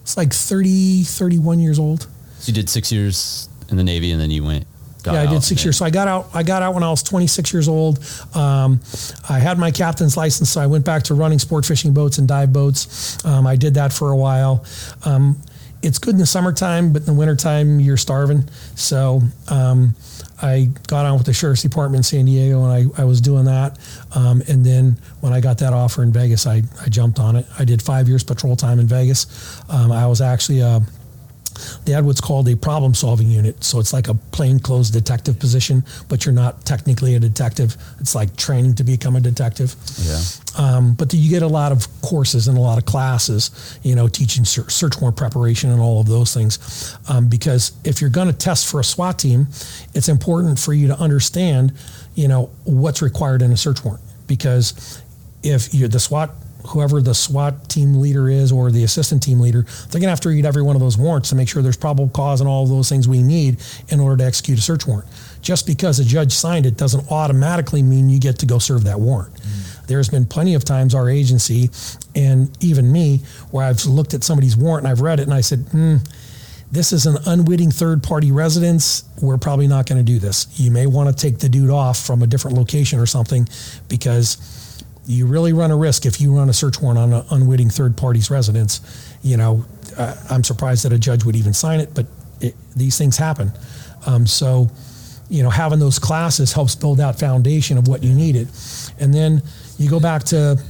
it's like thirty, thirty-one years old. So you did six years in the Navy and then you went. Yeah, I did six years. So I got out, I got out when I was twenty-six years old. Um, I had my captain's license. So I went back to running sport fishing boats and dive boats. Um, I did that for a while. Um, it's good in the summertime, but in the wintertime, you're starving. So um, I got on with the Sheriff's Department in San Diego, and I, I was doing that. Um, and then when I got that offer in Vegas, I, I jumped on it. I did five years patrol time in Vegas. Um, I was actually a... They had what's called a problem-solving unit, so it's like a plainclothes detective position, but you're not technically a detective. It's like training to become a detective. Yeah. Um, but the, you get a lot of courses and a lot of classes, you know, teaching search, search warrant preparation and all of those things, um, because if you're going to test for a SWAT team, it's important for you to understand, you know, what's required in a search warrant, because if you're the SWAT whoever the SWAT team leader is or the assistant team leader, they're gonna have to read every one of those warrants to make sure there's probable cause and all of those things we need in order to execute a search warrant. Just because a judge signed it doesn't automatically mean you get to go serve that warrant. Mm. There's been plenty of times our agency and even me where I've looked at somebody's warrant and I've read it and I said, hmm, this is an unwitting third-party residence. We're probably not gonna do this. You may wanna take the dude off from a different location or something, because you really run a risk if you run a search warrant on an unwitting third party's residence. You know, uh, I'm surprised that a judge would even sign it, but it, these things happen. Um, so, you know, having those classes helps build that foundation of what you needed. And then you go back to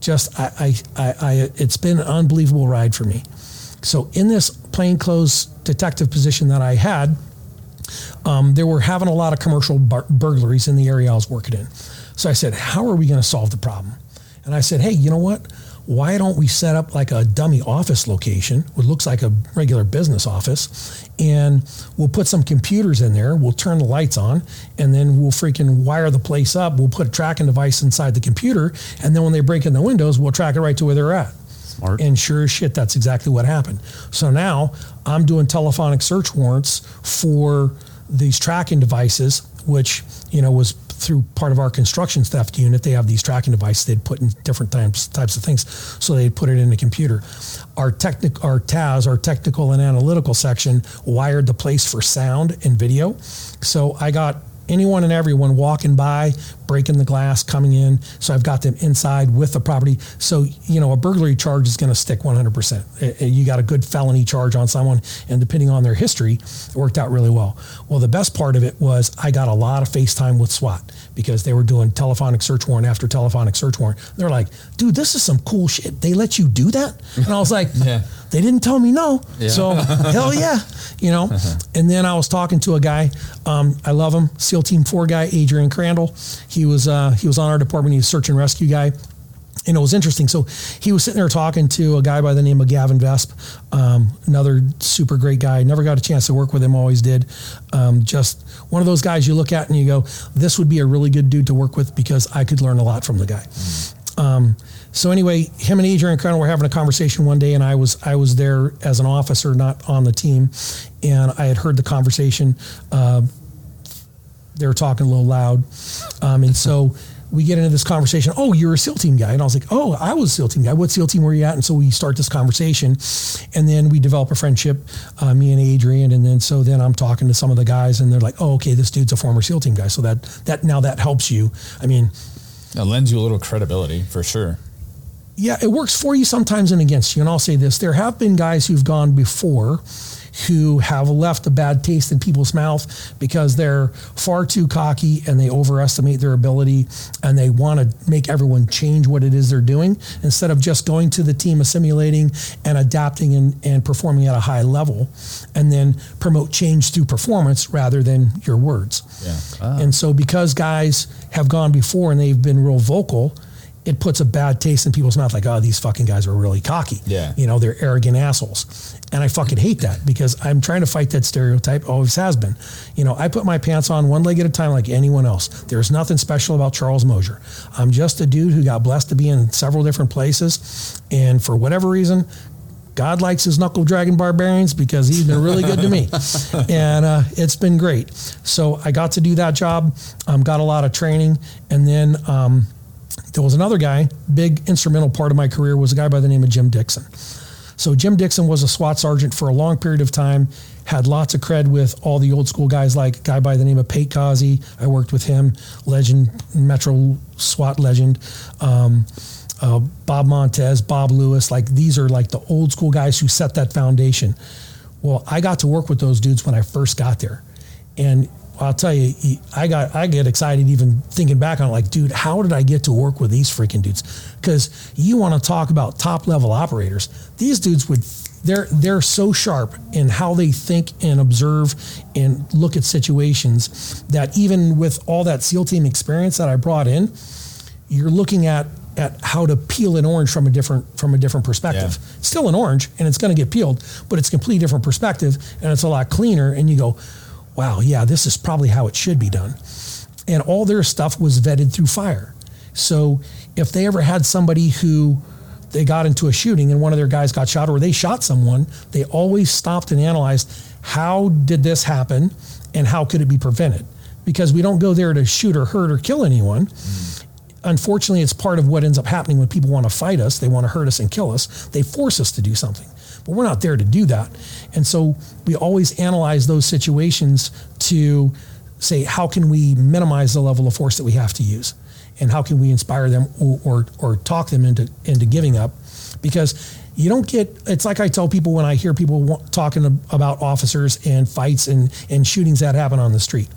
just, I, I, I, I it's been an unbelievable ride for me. So in this plainclothes detective position that I had, um, they were having a lot of commercial bur- burglaries in the area I was working in. So I said, how are we going to solve the problem? And I said, hey, you know what? Why don't we set up like a dummy office location, which looks like a regular business office, and we'll put some computers in there, we'll turn the lights on, and then we'll freaking wire the place up, we'll put a tracking device inside the computer, and then when they break in the windows, we'll track it right to where they're at. Smart. And sure as shit, that's exactly what happened. So now I'm doing telephonic search warrants for these tracking devices, which, you know, was through part of our construction theft unit. They have these tracking devices they'd put in different types types of things. So they'd put it in the computer. Our technic, our T A S, our technical and analytical section, wired the place for sound and video. So I got anyone and everyone walking by, breaking the glass, coming in. So I've got them inside with the property. So, you know, a burglary charge is going to stick one hundred percent. You got a good felony charge on someone, and depending on their history, it worked out really well. Well, the best part of it was I got a lot of FaceTime with SWAT because they were doing telephonic search warrant after telephonic search warrant. They're like, dude, this is some cool shit. They let you do that? And I was like, yeah. They didn't tell me no. Yeah. So hell yeah, you know. Uh-huh. And then I was talking to a guy, um, I love him, SEAL Team four guy, Adrian Crandall. He was uh, he was on our department. He was search and rescue guy. And it was interesting. So he was sitting there talking to a guy by the name of Gavin Vesp, um, another super great guy. Never got a chance to work with him, always did. Um, just one of those guys you look at and you go, this would be a really good dude to work with because I could learn a lot from the guy. Um, so anyway, him and Adrian Crandall were having a conversation one day, and I was I was there as an officer, not on the team. And I had heard the conversation. Uh, they were talking a little loud. Um, and so we get into this conversation. Oh, you're a SEAL team guy. And I was like, oh, I was a SEAL team guy. What SEAL team were you at? And so we start this conversation, and then we develop a friendship, uh, me and Adrian. And then, so then I'm talking to some of the guys, and they're like, oh, okay, this dude's a former SEAL team guy. So that, that now that helps you. I mean, it lends you a little credibility for sure. Yeah, it works for you sometimes and against you. And I'll say this, there have been guys who've gone before who have left a bad taste in people's mouth because they're far too cocky and they overestimate their ability and they want to make everyone change what it is they're doing instead of just going to the team, assimilating and adapting and, and performing at a high level, and then promote change through performance rather than your words. Yeah. Ah. And so because guys have gone before and they've been real vocal, it puts a bad taste in people's mouth. Like, oh, these fucking guys are really cocky. Yeah. You know, they're arrogant assholes. And I fucking hate that because I'm trying to fight that stereotype. Always has been. You know, I put my pants on one leg at a time like anyone else. There's nothing special about Charles Mosier. I'm just a dude who got blessed to be in several different places. And for whatever reason, God likes his knuckle dragon barbarians because he's been really good to me. And uh, it's been great. So I got to do that job. Um, got a lot of training. And then... Um, There was another guy, big instrumental part of my career was a guy by the name of Jim Dixon. So Jim Dixon was a SWAT sergeant for a long period of time, had lots of cred with all the old school guys, like a guy by the name of Pate Ghazi. I worked with him, legend, Metro SWAT legend. Um, uh, Bob Montez, Bob Lewis, like these are like the old school guys who set that foundation. Well, I got to work with those dudes when I first got there. And I'll tell you, I got I get excited even thinking back on it, like, dude, how did I get to work with these freaking dudes? Because you want to talk about top level operators. These dudes would, they're they're so sharp in how they think and observe and look at situations that even with all that SEAL team experience that I brought in, you're looking at at how to peel an orange from a different from a different perspective. Yeah. Still an orange, and it's going to get peeled, but it's a completely different perspective, and it's a lot cleaner, and you go, wow, yeah, this is probably how it should be done. And all their stuff was vetted through fire. So if they ever had somebody who they got into a shooting and one of their guys got shot or they shot someone, they always stopped and analyzed, how did this happen and how could it be prevented? Because we don't go there to shoot or hurt or kill anyone. Mm. Unfortunately, it's part of what ends up happening when people want to fight us. They want to hurt us and kill us. They force us to do something. But we're not there to do that. And so we always analyze those situations to say, how can we minimize the level of force that we have to use? And how can we inspire them or or, or talk them into, into giving up? Because you don't get, it's like I tell people when I hear people want, talking about officers and fights and, and shootings that happen on the street.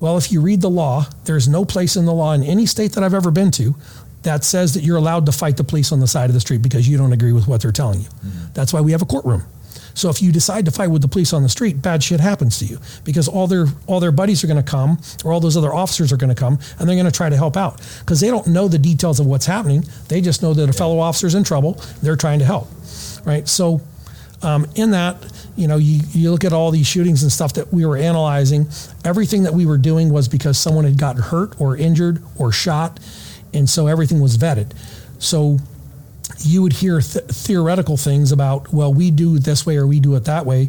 Well, if you read the law, there's no place in the law in any state that I've ever been to that says that you're allowed to fight the police on the side of the street because you don't agree with what they're telling you. Mm-hmm. That's why we have a courtroom. So if you decide to fight with the police on the street, bad shit happens to you because all their all their buddies are going to come or all those other officers are going to come and they're going to try to help out because they don't know the details of what's happening. They just know that a yeah. fellow officer's in trouble. They're trying to help, right? So um, in that, you know, you, you look at all these shootings and stuff that we were analyzing. Everything that we were doing was because someone had gotten hurt or injured or shot. And so everything was vetted. So you would hear th- theoretical things about, well, we do it this way or we do it that way.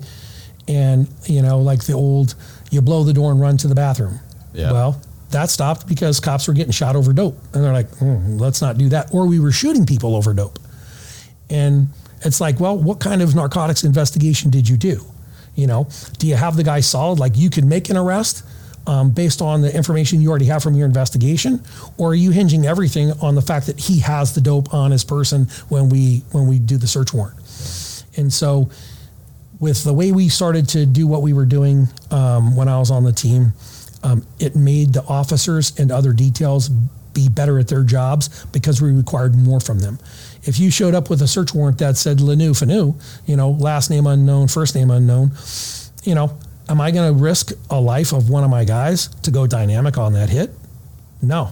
And, you know, like the old, you blow the door and run to the bathroom. Yeah. Well, that stopped because cops were getting shot over dope. And they're like, mm, let's not do that. Or we were shooting people over dope. And it's like, well, what kind of narcotics investigation did you do? You know, do you have the guy solid? Like you could make an arrest Um, based on the information you already have from your investigation, or are you hinging everything on the fact that he has the dope on his person when we when we do the search warrant? And so with the way we started to do what we were doing um, when I was on the team, um, it made the officers and other details be better at their jobs because we required more from them. If you showed up with a search warrant that said Lanu Fanu, you know, last name unknown, first name unknown, you know, am I going to risk a life of one of my guys to go dynamic on that hit? No,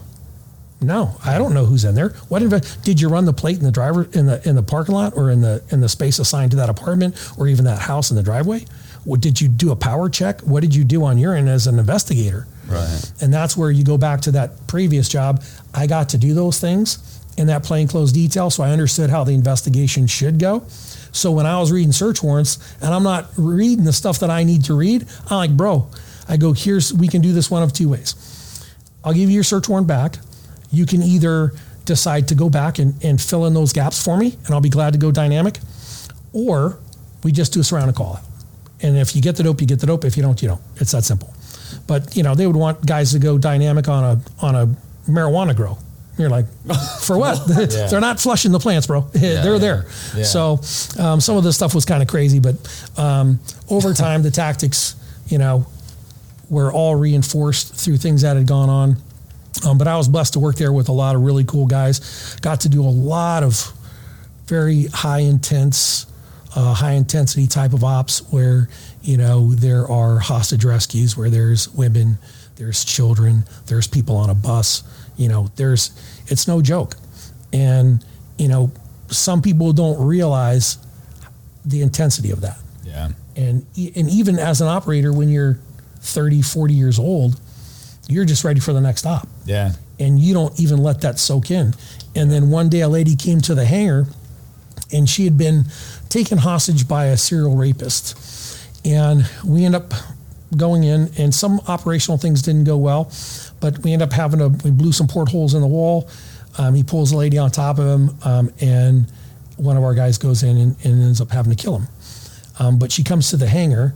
no. I don't know who's in there. What inv- did you run the plate in the driver in the in the parking lot or in the in the space assigned to that apartment or even that house in the driveway? What, did you do a power check? What did you do on your end as an investigator? Right. And that's where you go back to that previous job. I got to do those things in that plainclothes detail, so I understood how the investigation should go. So when I was reading search warrants and I'm not reading the stuff that I need to read, I'm like, bro, I go, here's, we can do this one of two ways. I'll give you your search warrant back. You can either decide to go back and, and fill in those gaps for me and I'll be glad to go dynamic, or we just do a surround and call out. And if you get the dope, you get the dope. If you don't, you don't. It's that simple. But you know, they would want guys to go dynamic on a, on a marijuana grow. You're like, for what? Yeah. They're not flushing the plants, bro. Yeah, They're yeah. there. Yeah. So um, some of this stuff was kind of crazy, but um, over time, the tactics, you know, were all reinforced through things that had gone on. Um, but I was blessed to work there with a lot of really cool guys. Got to do a lot of very high intense, uh, high intensity type of ops where, you know, there are hostage rescues, where there's women, there's children, there's people on a bus. You know, there's, it's no joke. And, you know, some people don't realize the intensity of that. Yeah. And and even as an operator, when you're thirty, forty years old, you're just ready for the next op. Yeah. And you don't even let that soak in. And then one day a lady came to the hangar and she had been taken hostage by a serial rapist. And we end up going in and some operational things didn't go well, but we end up having to, we blew some portholes in the wall. Um, he pulls the lady on top of him um, and one of our guys goes in and, and ends up having to kill him. Um, but she comes to the hangar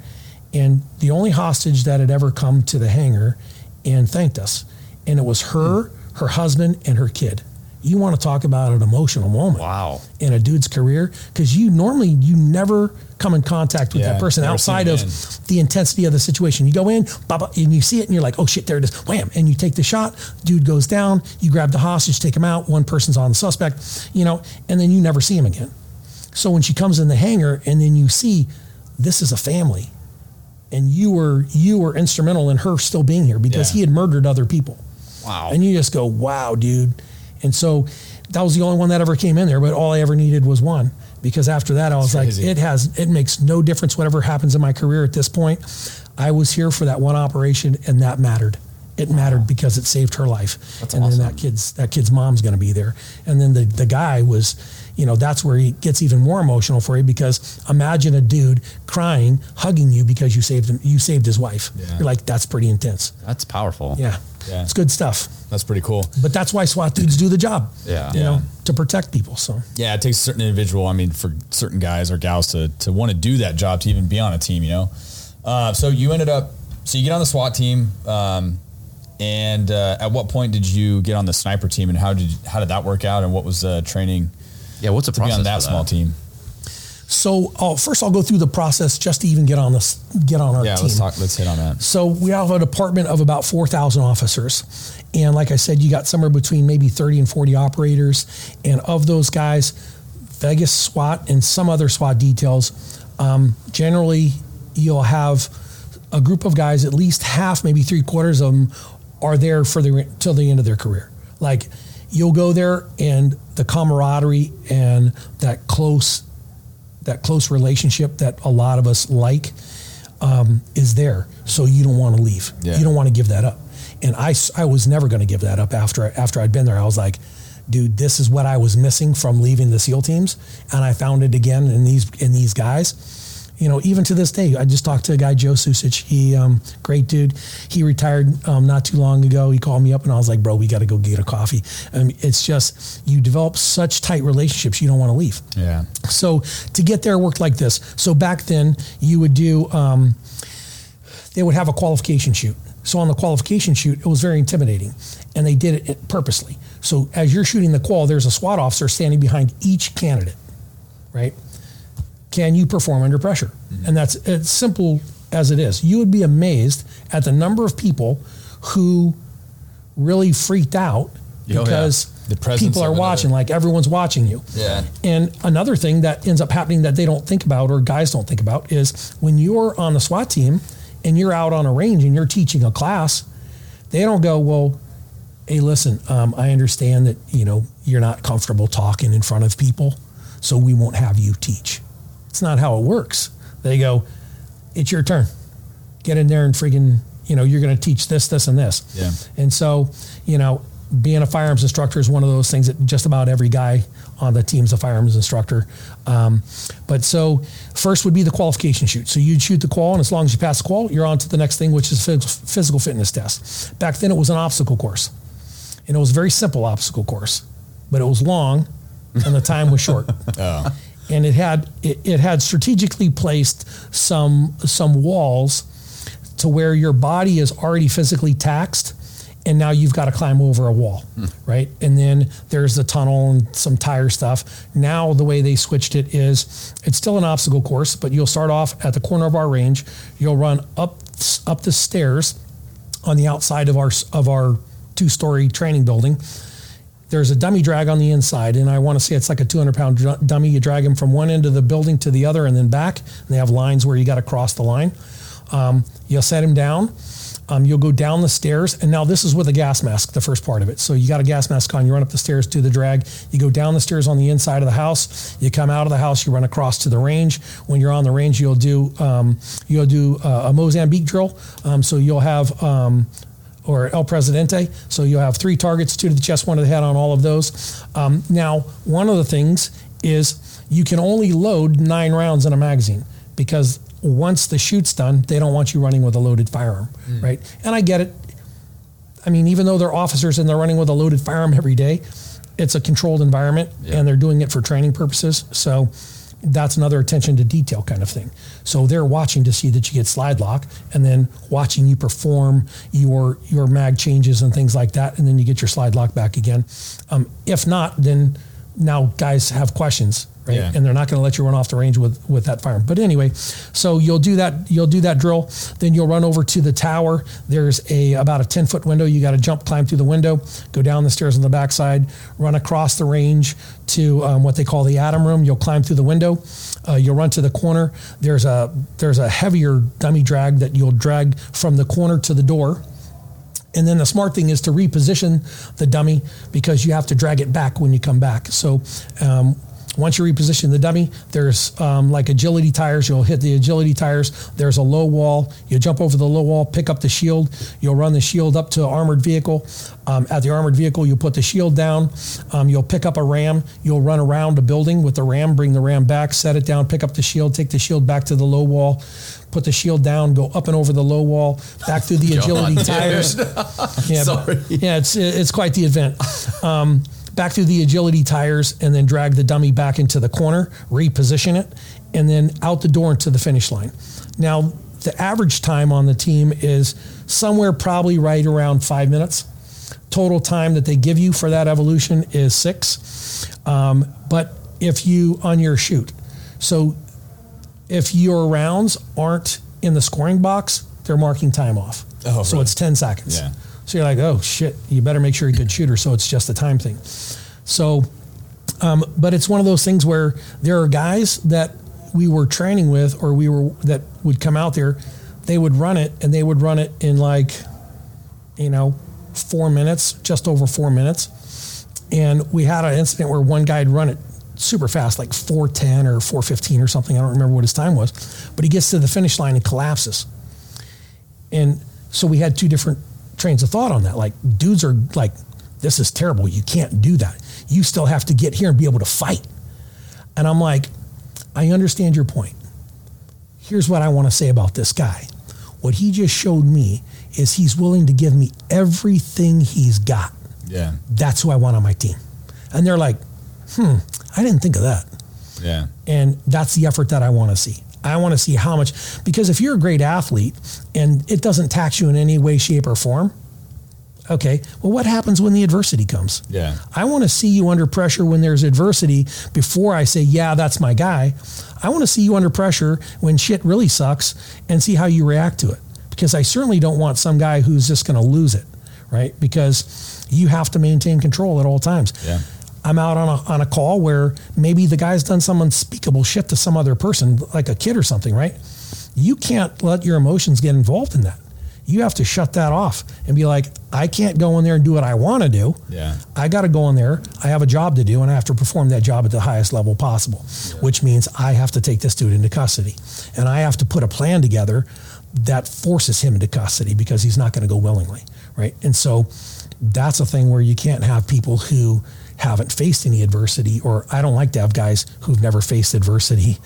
and the only hostage that had ever come to the hangar, and thanked us. And it was her, her husband, and her kid. You want to talk about an emotional moment. Wow. In a dude's career, because you normally, you never come in contact with yeah, that person outside of in. the intensity of the situation. You go in, blah, blah, and you see it and you're like, oh shit, there it is, wham. And you take the shot, dude goes down, you grab the hostage, take him out, one person's on the suspect, you know, and then you never see him again. So when she comes in the hangar and then you see, this is a family, and you were, you were instrumental in her still being here because yeah. he had murdered other people. Wow. And you just go, wow, dude. And so that was the only one that ever came in there, but all I ever needed was one, because after that I was like, it has, it makes no difference whatever happens in my career at this point. I was here for that one operation and that mattered. It wow. mattered because it saved her life. That's and awesome. Then that kid's, that kid's mom's going to be there. And then the, the guy was, you know, that's where he gets even more emotional for you, because imagine a dude crying, hugging you because you saved him, you saved his wife. Yeah. You're like, that's pretty intense. That's powerful. Yeah. Yeah. It's good stuff. That's pretty cool. But that's why SWAT dudes do the job. Yeah. You yeah. know, to protect people. So yeah, it takes a certain individual, I mean, for certain guys or gals to to want to do that job, to even be on a team, you know? Uh, so you ended up, so you get on the SWAT team. Um, and uh, at what point did you get on the sniper team, and how did how did that work out, and what was the training? Yeah, what's the process to be on that, that small team? So I'll, first I'll go through the process just to even get on this, get on our yeah, team. Yeah, let's talk, let's hit on that. So we have a department of about four thousand officers. And like I said, you got somewhere between maybe thirty and forty operators. And of those guys, Vegas SWAT and some other SWAT details, um, generally you'll have a group of guys, at least half, maybe three quarters of them are there for the, till the end of their career. Like you'll go there and the camaraderie and that close that close relationship that a lot of us like um, is there. So you don't want to leave. Yeah. You don't want to give that up. And I, I was never going to give that up after, after I'd been there. I was like, dude, this is what I was missing from leaving the SEAL teams. And I found it again in these, in these guys, you know, even to this day. I just talked to a guy, Joe Susich. He, um, great dude. He retired um, not too long ago. He called me up and I was like, bro, we got to go get a coffee. I mean, it's just, you develop such tight relationships, you don't want to leave. Yeah. So to get there worked like this. So back then you would do, um, they would have a qualification shoot. So on the qualification shoot, it was very intimidating, and they did it purposely. So as you're shooting the qual, there's a SWAT officer standing behind each candidate, right? Can you perform under pressure? Mm-hmm. And that's as simple as it is. You would be amazed at the number of people who really freaked out oh, because yeah. people are watching, another. like everyone's watching you. Yeah. And another thing that ends up happening that they don't think about, or guys don't think about, is when you're on the SWAT team and you're out on a range and you're teaching a class, they don't go, well, hey, listen, um, I understand that, you know, you're not comfortable talking in front of people, so we won't have you teach. It's not how it works. They go, it's your turn. Get in there and friggin', you know, you're going to teach this, this, and this. Yeah. And so, you know, being a firearms instructor is one of those things that just about every guy on the team's a firearms instructor. Um, but so first would be the qualification shoot. So you'd shoot the qual, and as long as you pass the qual, you're on to the next thing, which is physical fitness test. Back then it was an obstacle course, and it was a very simple obstacle course, but it was long and the time was short. oh. And it had it, it had strategically placed some some walls to where your body is already physically taxed, and now you've got to climb over a wall, hmm. right? And then there's the tunnel and some tire stuff. Now the way they switched it is, it's still an obstacle course, but you'll start off at the corner of our range. You'll run up up the stairs on the outside of our of our two-story training building. There's a dummy drag on the inside, and I want to say it's like a two hundred pound dummy. You drag him from one end of the building to the other and then back, and they have lines where you got to cross the line. Um, you'll set him down. Um, you'll go down the stairs, and now this is with a gas mask, the first part of it. So you got a gas mask on, you run up the stairs to the drag, you go down the stairs on the inside of the house, you come out of the house, you run across to the range. When you're on the range, you'll do um, you'll do uh, a Mozambique drill. Um, so you'll have, um, or El Presidente, so you'll have three targets, two to the chest, one to the head on all of those. Um, now, one of the things is you can only load nine rounds in a magazine, because once the shoot's done, they don't want you running with a loaded firearm, mm. right? And I get it. I mean, even though they're officers and they're running with a loaded firearm every day, it's a controlled environment, yeah. and they're doing it for training purposes. So, that's another attention to detail kind of thing. So they're watching to see that you get slide lock, and then watching you perform your your mag changes and things like that, and then you get your slide lock back again. Um, if not, then now guys have questions, right? Yeah. And they're not going to let you run off the range with, with that firearm. But anyway, so you'll do that. You'll do that drill. Then you'll run over to the tower. There's a about a ten foot window. You got to jump, climb through the window, go down the stairs on the backside, run across the range to um, what they call the atom room. You'll climb through the window. Uh, you'll run to the corner. There's a there's a heavier dummy drag that you'll drag from the corner to the door. And then the smart thing is to reposition the dummy, because you have to drag it back when you come back. So um, once you reposition the dummy, there's um, like agility tires. You'll hit the agility tires. There's a low wall. You jump over the low wall, pick up the shield. You'll run the shield up to an armored vehicle. Um, at the armored vehicle, you put the shield down. Um, you'll pick up a ram. You'll run around a building with the ram, bring the ram back, set it down, pick up the shield, take the shield back to the low wall, put the shield down, go up and over the low wall, back through the agility God, tires. Yeah, Sorry. But, yeah, it's it's quite the event. Um, back through the agility tires, and then drag the dummy back into the corner, reposition it, and then out the door into the finish line. Now, the average time on the team is somewhere probably right around five minutes. Total time that they give you for that evolution is six. Um, but if you, on your shoot, so if your rounds aren't in the scoring box, they're marking time off. Oh, so right. It's ten seconds. Yeah. So you're like, oh shit, you better make sure you're a good shooter. So it's just a time thing. So, um, but it's one of those things where there are guys that we were training with, or we were, that would come out there, they would run it and they would run it in like, you know, four minutes, just over four minutes. And we had an incident where one guy had run it super fast, like four ten or four fifteen or something. I don't remember what his time was, but he gets to the finish line and collapses. And so we had two different trains of thought on that. Like, dudes are like, this is terrible. You can't do that. You still have to get here and be able to fight. And I'm like, I understand your point. Here's what I want to say about this guy. What he just showed me is he's willing to give me everything he's got. Yeah. That's who I want on my team. And they're like, hmm, I didn't think of that. Yeah. And that's the effort that I want to see. I want to see how much, because if you're a great athlete and it doesn't tax you in any way, shape, or form, okay, well, what happens when the adversity comes? Yeah. I want to see you under pressure when there's adversity before I say, yeah, that's my guy. I want to see you under pressure when shit really sucks and see how you react to it, because I certainly don't want some guy who's just going to lose it, right? Because you have to maintain control at all times. Yeah. I'm out on a on a call where maybe the guy's done some unspeakable shit to some other person, like a kid or something, right? You can't let your emotions get involved in that. You have to shut that off and be like, I can't go in there and do what I want to do. Yeah. I got to go in there. I have a job to do, and I have to perform that job at the highest level possible, yeah. Which means I have to take this dude into custody, and I have to put a plan together that forces him into custody, because he's not going to go willingly, right? And so that's a thing where you can't have people who haven't faced any adversity, or I don't like to have guys who've never faced adversity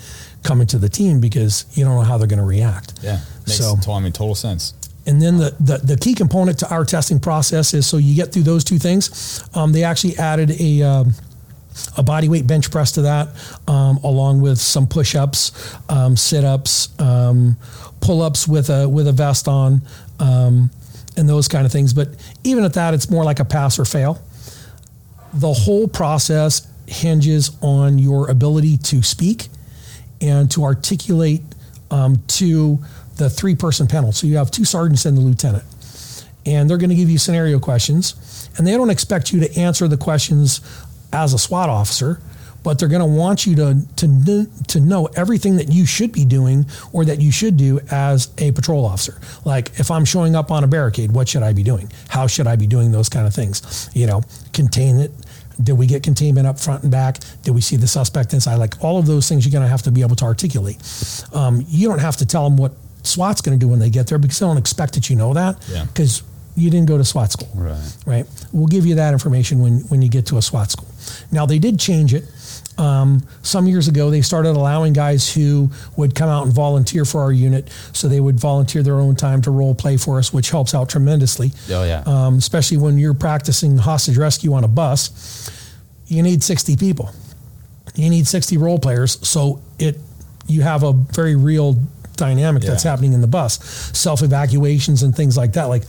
coming to the team, because you don't know how they're going to react. Yeah. Makes so, t- I mean, total sense. And then the, the, the key component to our testing process is, so you get through those two things. Um, they actually added a, um, a body weight bench press to that, um, along with some push-ups, um, sit-ups, um, pull-ups with a, with a vest on, um, and those kind of things. But even at that, it's more like a pass or fail. The whole process hinges on your ability to speak and to articulate um, to the three-person panel. So you have two sergeants and the lieutenant, and they're going to give you scenario questions, and they don't expect you to answer the questions as a SWAT officer, but they're going to want you to, to, to know everything that you should be doing, or that you should do as a patrol officer. Like, if I'm showing up on a barricade, what should I be doing? How should I be doing those kind of things? You know, contain it. Did we get containment up front and back? Did we see the suspect inside? Like, all of those things you're going to have to be able to articulate. Um, you don't have to tell them what SWAT's going to do when they get there, because they don't expect that you know that, because yeah. you didn't go to SWAT school. Right. Right. We'll give you that information when, when you get to a SWAT school. Now, they did change it. Um, some years ago, they started allowing guys who would come out and volunteer for our unit. So they would volunteer their own time to role play for us, which helps out tremendously. Oh, yeah. Um, especially when you're practicing hostage rescue on a bus, you need sixty people. you need sixty role players. So it you have a very real dynamic yeah. that's happening in the bus, self evacuations and things like that. Like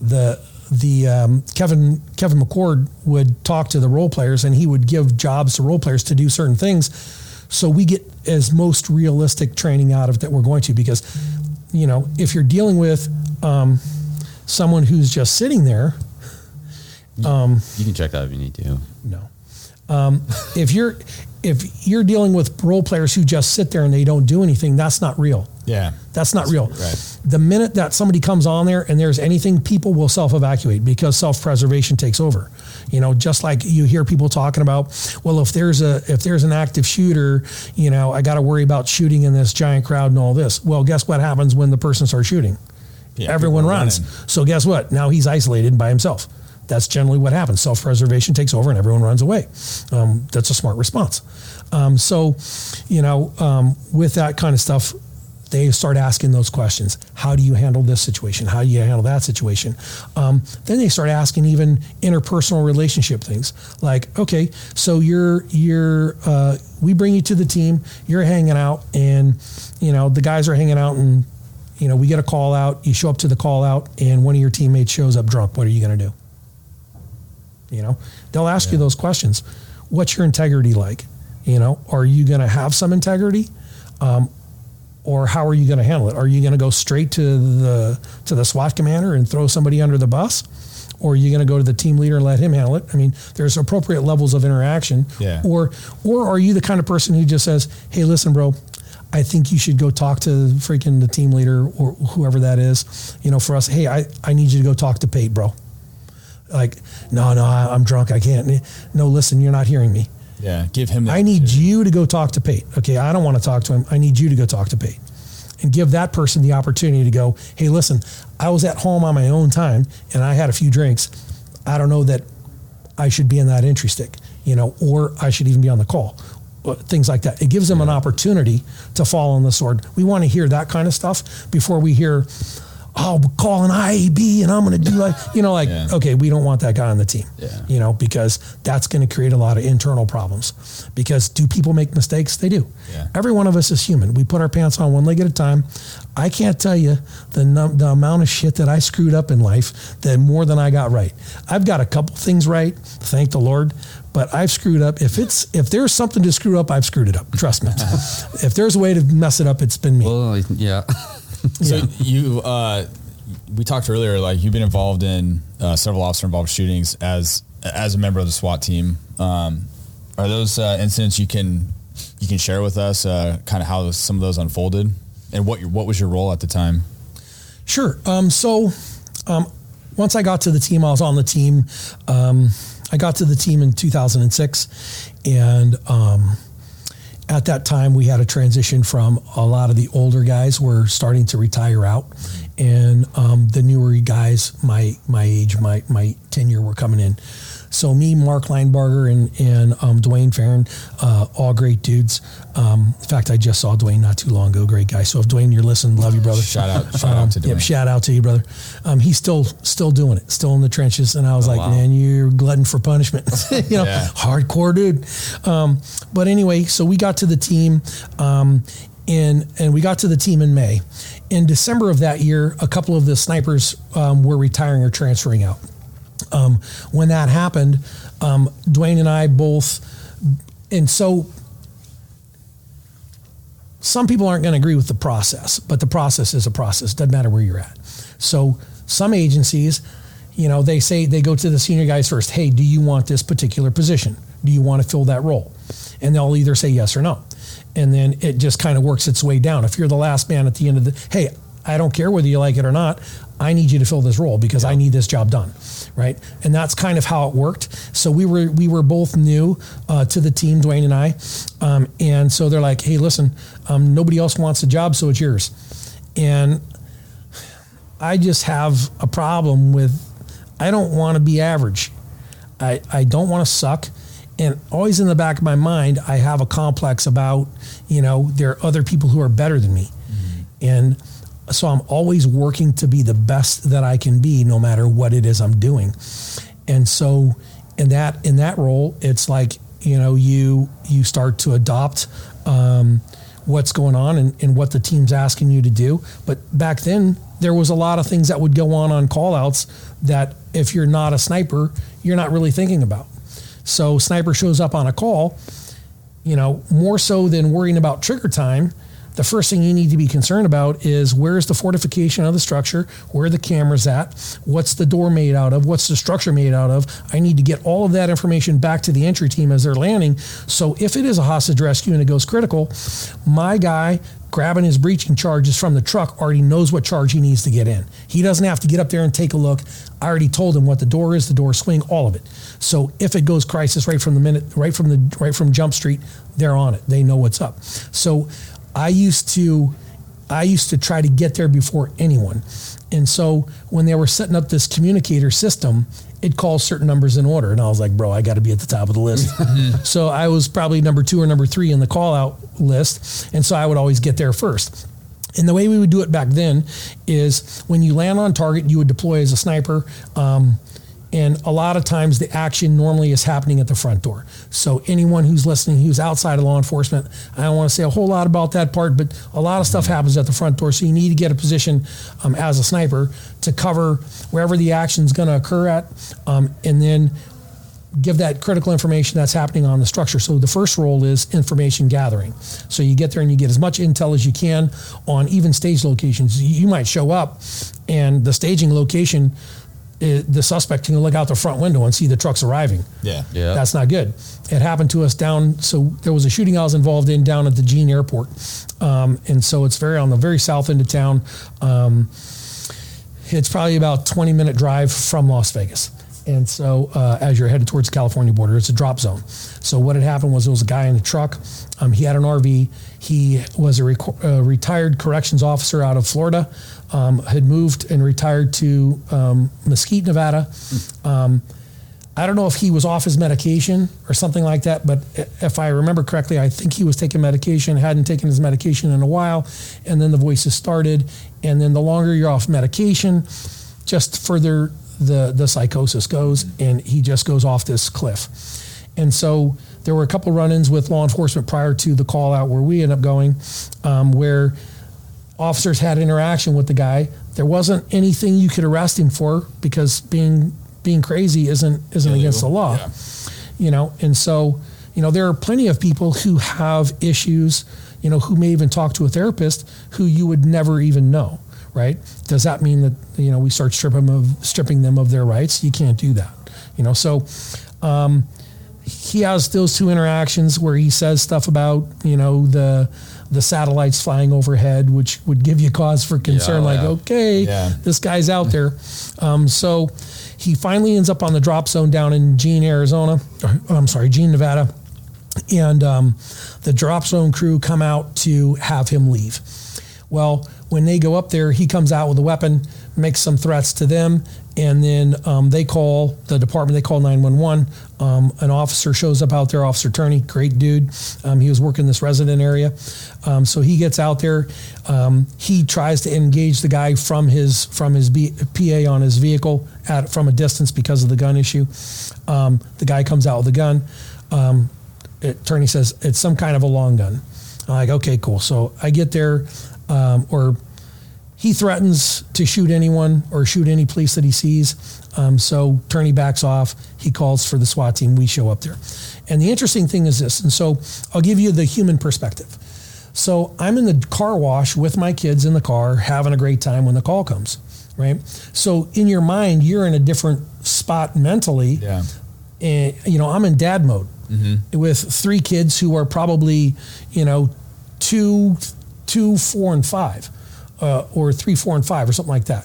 the the um, Kevin Kevin McCord would talk to the role players, and he would give jobs to role players to do certain things. So we get as most realistic training out of that we're going to, because, you know, if you're dealing with um, someone who's just sitting there, um, you can check that if you need to. No, um, if you're if you're dealing with role players who just sit there and they don't do anything, that's not real. Yeah, that's not that's real. Right. The minute that somebody comes on there and there's anything, people will self-evacuate because self-preservation takes over. You know, just like you hear people talking about, well, if there's a if there's an active shooter, you know, I got to worry about shooting in this giant crowd and all this. Well, guess what happens when the person starts shooting? Yeah, everyone runs. Running. So guess what? Now he's isolated by himself. That's generally what happens. Self-preservation takes over and everyone runs away. Um, that's a smart response. Um, so, you know, um, with that kind of stuff, they start asking those questions. How do you handle this situation? How do you handle that situation? Um, then they start asking even interpersonal relationship things. Like, okay, so you're, you're uh, we bring you to the team, you're hanging out, and, you know, the guys are hanging out, and, you know, we get a call out, you show up to the call out, and one of your teammates shows up drunk. What are you going to do? You know, they'll ask yeah. you those questions. What's your integrity like? You know, are you going to have some integrity? Um, Or how are you going to handle it? Are you going to go straight to the to the SWAT commander and throw somebody under the bus? Or are you going to go to the team leader and let him handle it? I mean, there's appropriate levels of interaction. Yeah. Or or are you the kind of person who just says, hey, listen, bro, I think you should go talk to freaking the team leader or whoever that is. You know, for us, hey, I, I need you to go talk to Pate, bro. Like, no, no, I, I'm drunk. I can't. No, listen, you're not hearing me. Yeah, give him that. I need too. you to go talk to Pate. Okay, I don't want to talk to him. I need you to go talk to Pate. And give that person the opportunity to go, hey, listen, I was at home on my own time and I had a few drinks. I don't know that I should be in that entry stick, you know, or I should even be on the call, things like that. It gives them yeah. an opportunity to fall on the sword. We want to hear that kind of stuff before we hear, I'll call an I A B and I'm going to do like, you know, like, yeah. okay, we don't want that guy on the team, yeah. you know, because that's going to create a lot of internal problems. Because do people make mistakes? They do. Yeah. Every one of us is human. We put our pants on one leg at a time. I can't tell you the, num- the amount of shit that I screwed up in life that more than I got right. I've got a couple things right. Thank the Lord. But I've screwed up. If it's if there's something to screw up, I've screwed it up. Trust me. If there's a way to mess it up, it's been me. Well, yeah. So yeah. you, uh, we talked earlier, like you've been involved in uh, several officer-involved shootings as as a member of the SWAT team. Um, are those uh, incidents you can you can share with us, uh, kind of how those, some of those unfolded, and what your, what was your role at the time? Sure. Um, so um, once I got to the team, I was on the team. Um, I got to the team in two thousand six, and. Um, At that time, we had a transition from a lot of the older guys were starting to retire out, and um, the newer guys, my my age, my my tenure, were coming in. So me, Mark Linebarger, and and um, Dwayne Farron, uh, all great dudes. Um, in fact, I just saw Dwayne not too long ago. Great guy. So if Dwayne, you're listening, love you, brother. Shout out, shout um, out to Dwayne. Yep, shout out to you, brother. Um, he's still still doing it, still in the trenches. And I was oh, like, wow. man, you're glutton for punishment. you know, yeah. hardcore dude. Um, but anyway, so we got to the team, um, in and we got to the team in May. In December of that year, a couple of the snipers um, were retiring or transferring out. Um, when that happened, um, Dwayne and I both, and so some people aren't going to agree with the process, but the process is a process. Doesn't matter where you're at. So some agencies, you know, they say they go to the senior guys first. Hey, do you want this particular position? Do you want to fill that role? And they'll either say yes or no. And then it just kind of works its way down. If you're the last man at the end of the, hey, I don't care whether you like it or not. I need you to fill this role because yeah. I need this job done, right? And that's kind of how it worked. So we were we were both new uh, to the team, Dwayne and I, um, and so they're like, "Hey, listen, um, nobody else wants the job, so it's yours." And I just have a problem with I don't want to be average. I I don't want to suck. And always in the back of my mind, I have a complex about you know there are other people who are better than me, mm-hmm. and. So I'm always working to be the best that I can be, no matter what it is I'm doing. And so in that in that role, it's like you know, you you start to adopt um, what's going on and, and what the team's asking you to do. But back then, there was a lot of things that would go on on callouts that if you're not a sniper, you're not really thinking about. So sniper shows up on a call, you know, more so than worrying about trigger time. The first thing you need to be concerned about is where's the fortification of the structure, where are the cameras at, what's the door made out of, what's the structure made out of. I need to get all of that information back to the entry team as they're landing. So if it is a hostage rescue and it goes critical, my guy grabbing his breaching charges from the truck already knows what charge he needs to get in. He doesn't have to get up there and take a look. I already told him what the door is, the door swing, all of it. So if it goes crisis right from the minute, right from the right from Jump Street, they're on it. They know what's up. So I used to, I used to try to get there before anyone. And so when they were setting up this communicator system, it calls certain numbers in order. And I was like, bro, I got to be at the top of the list. So I was probably number two or number three in the call out list. And so I would always get there first. And the way we would do it back then is when you land on target, you would deploy as a sniper. Um, And a lot of times the action normally is happening at the front door. So anyone who's listening, who's outside of law enforcement, I don't want to say a whole lot about that part, but a lot of stuff happens at the front door. So you need to get a position um, as a sniper to cover wherever the action's going to occur at, um, and then give that critical information that's happening on the structure. So the first role is information gathering. So you get there and you get as much intel as you can on even stage locations. You might show up and the staging location, It, the suspect can look out the front window and see the trucks arriving. Yeah, yeah. That's not good. It happened to us down, so there was a shooting I was involved in down at the Jean Airport. Um, and so it's very on the very south end of town. Um, it's probably about twenty minute drive from Las Vegas. And so uh, as you're headed towards the California border, it's a drop zone. So what had happened was there was a guy in the truck. Um, he had an R V. He was a, rec- a retired corrections officer out of Florida, um, had moved and retired to um, Mesquite, Nevada. Um, I don't know if he was off his medication or something like that, but if I remember correctly, I think he was taking medication, hadn't taken his medication in a while, and then the voices started. And then the longer you're off medication, just further the, the psychosis goes, and he just goes off this cliff. And so there were a couple run-ins with law enforcement prior to the call out where we ended up going, um, where officers had interaction with the guy. There wasn't anything you could arrest him for because being being crazy isn't isn't illegal. Against the law, yeah. You know. And so, you know, there are plenty of people who have issues, you know, who may even talk to a therapist who you would never even know, right? Does that mean that, you know, we start stripping them of, stripping them of their rights? You can't do that, you know. So. Um, He has those two interactions where he says stuff about, you know, the the satellites flying overhead, which would give you cause for concern. Yeah, like, yeah. okay, yeah. This guy's out there. Um, so he finally ends up on the drop zone down in Jean, Arizona. Or, I'm sorry, Jean, Nevada. And um, the drop zone crew come out to have him leave. Well, when they go up there, he comes out with a weapon, makes some threats to them. And then um, they call the department, they call nine one one. Um, an officer shows up out there, Officer Turney, great dude. Um, he was working this resident area. Um, so he gets out there. Um, he tries to engage the guy from his from his B, P A on his vehicle at from a distance because of the gun issue. Um, the guy comes out with a gun. Um, it, Turney says, it's some kind of a long gun. I'm like, okay, cool. So I get there, um, or... he threatens to shoot anyone or shoot any police that he sees. Um, so Turney backs off. He calls for the SWAT team. We show up there. And the interesting thing is this. And so I'll give you the human perspective. So I'm in the car wash with my kids in the car, having a great time when the call comes, right? So in your mind, you're in a different spot mentally. Yeah. And, you know, I'm in dad mode mm-hmm. with three kids who are probably, you know, two, two, four, and five. Uh, or three, four, and five, or something like that.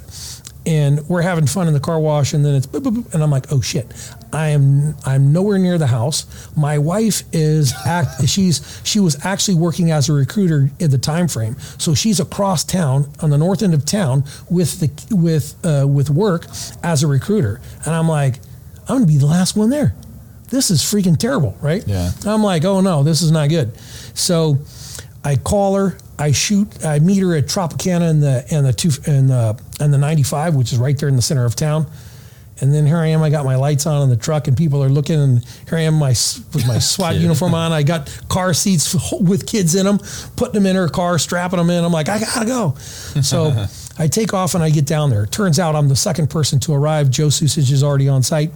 And we're having fun in the car wash, and then it's, boop, boop, boop, and I'm like, oh shit, I am, I'm nowhere near the house. My wife is, act, she's, she was actually working as a recruiter in the time frame, so she's across town on the north end of town with the, with, uh, with work as a recruiter, and I'm like, I'm gonna be the last one there. This is freaking terrible, right? Yeah. And I'm like, oh no, this is not good. So I call her. I shoot, I meet her at Tropicana in the, and the two, and the, and the ninety-five, which is right there in the center of town. And then here I am, I got my lights on in the truck and people are looking, and here I am my, with my SWAT uniform on. I got car seats with kids in them, putting them in her car, strapping them in. I'm like, I gotta go. So I take off and I get down there. It turns out I'm the second person to arrive. Joe Susich is already on site.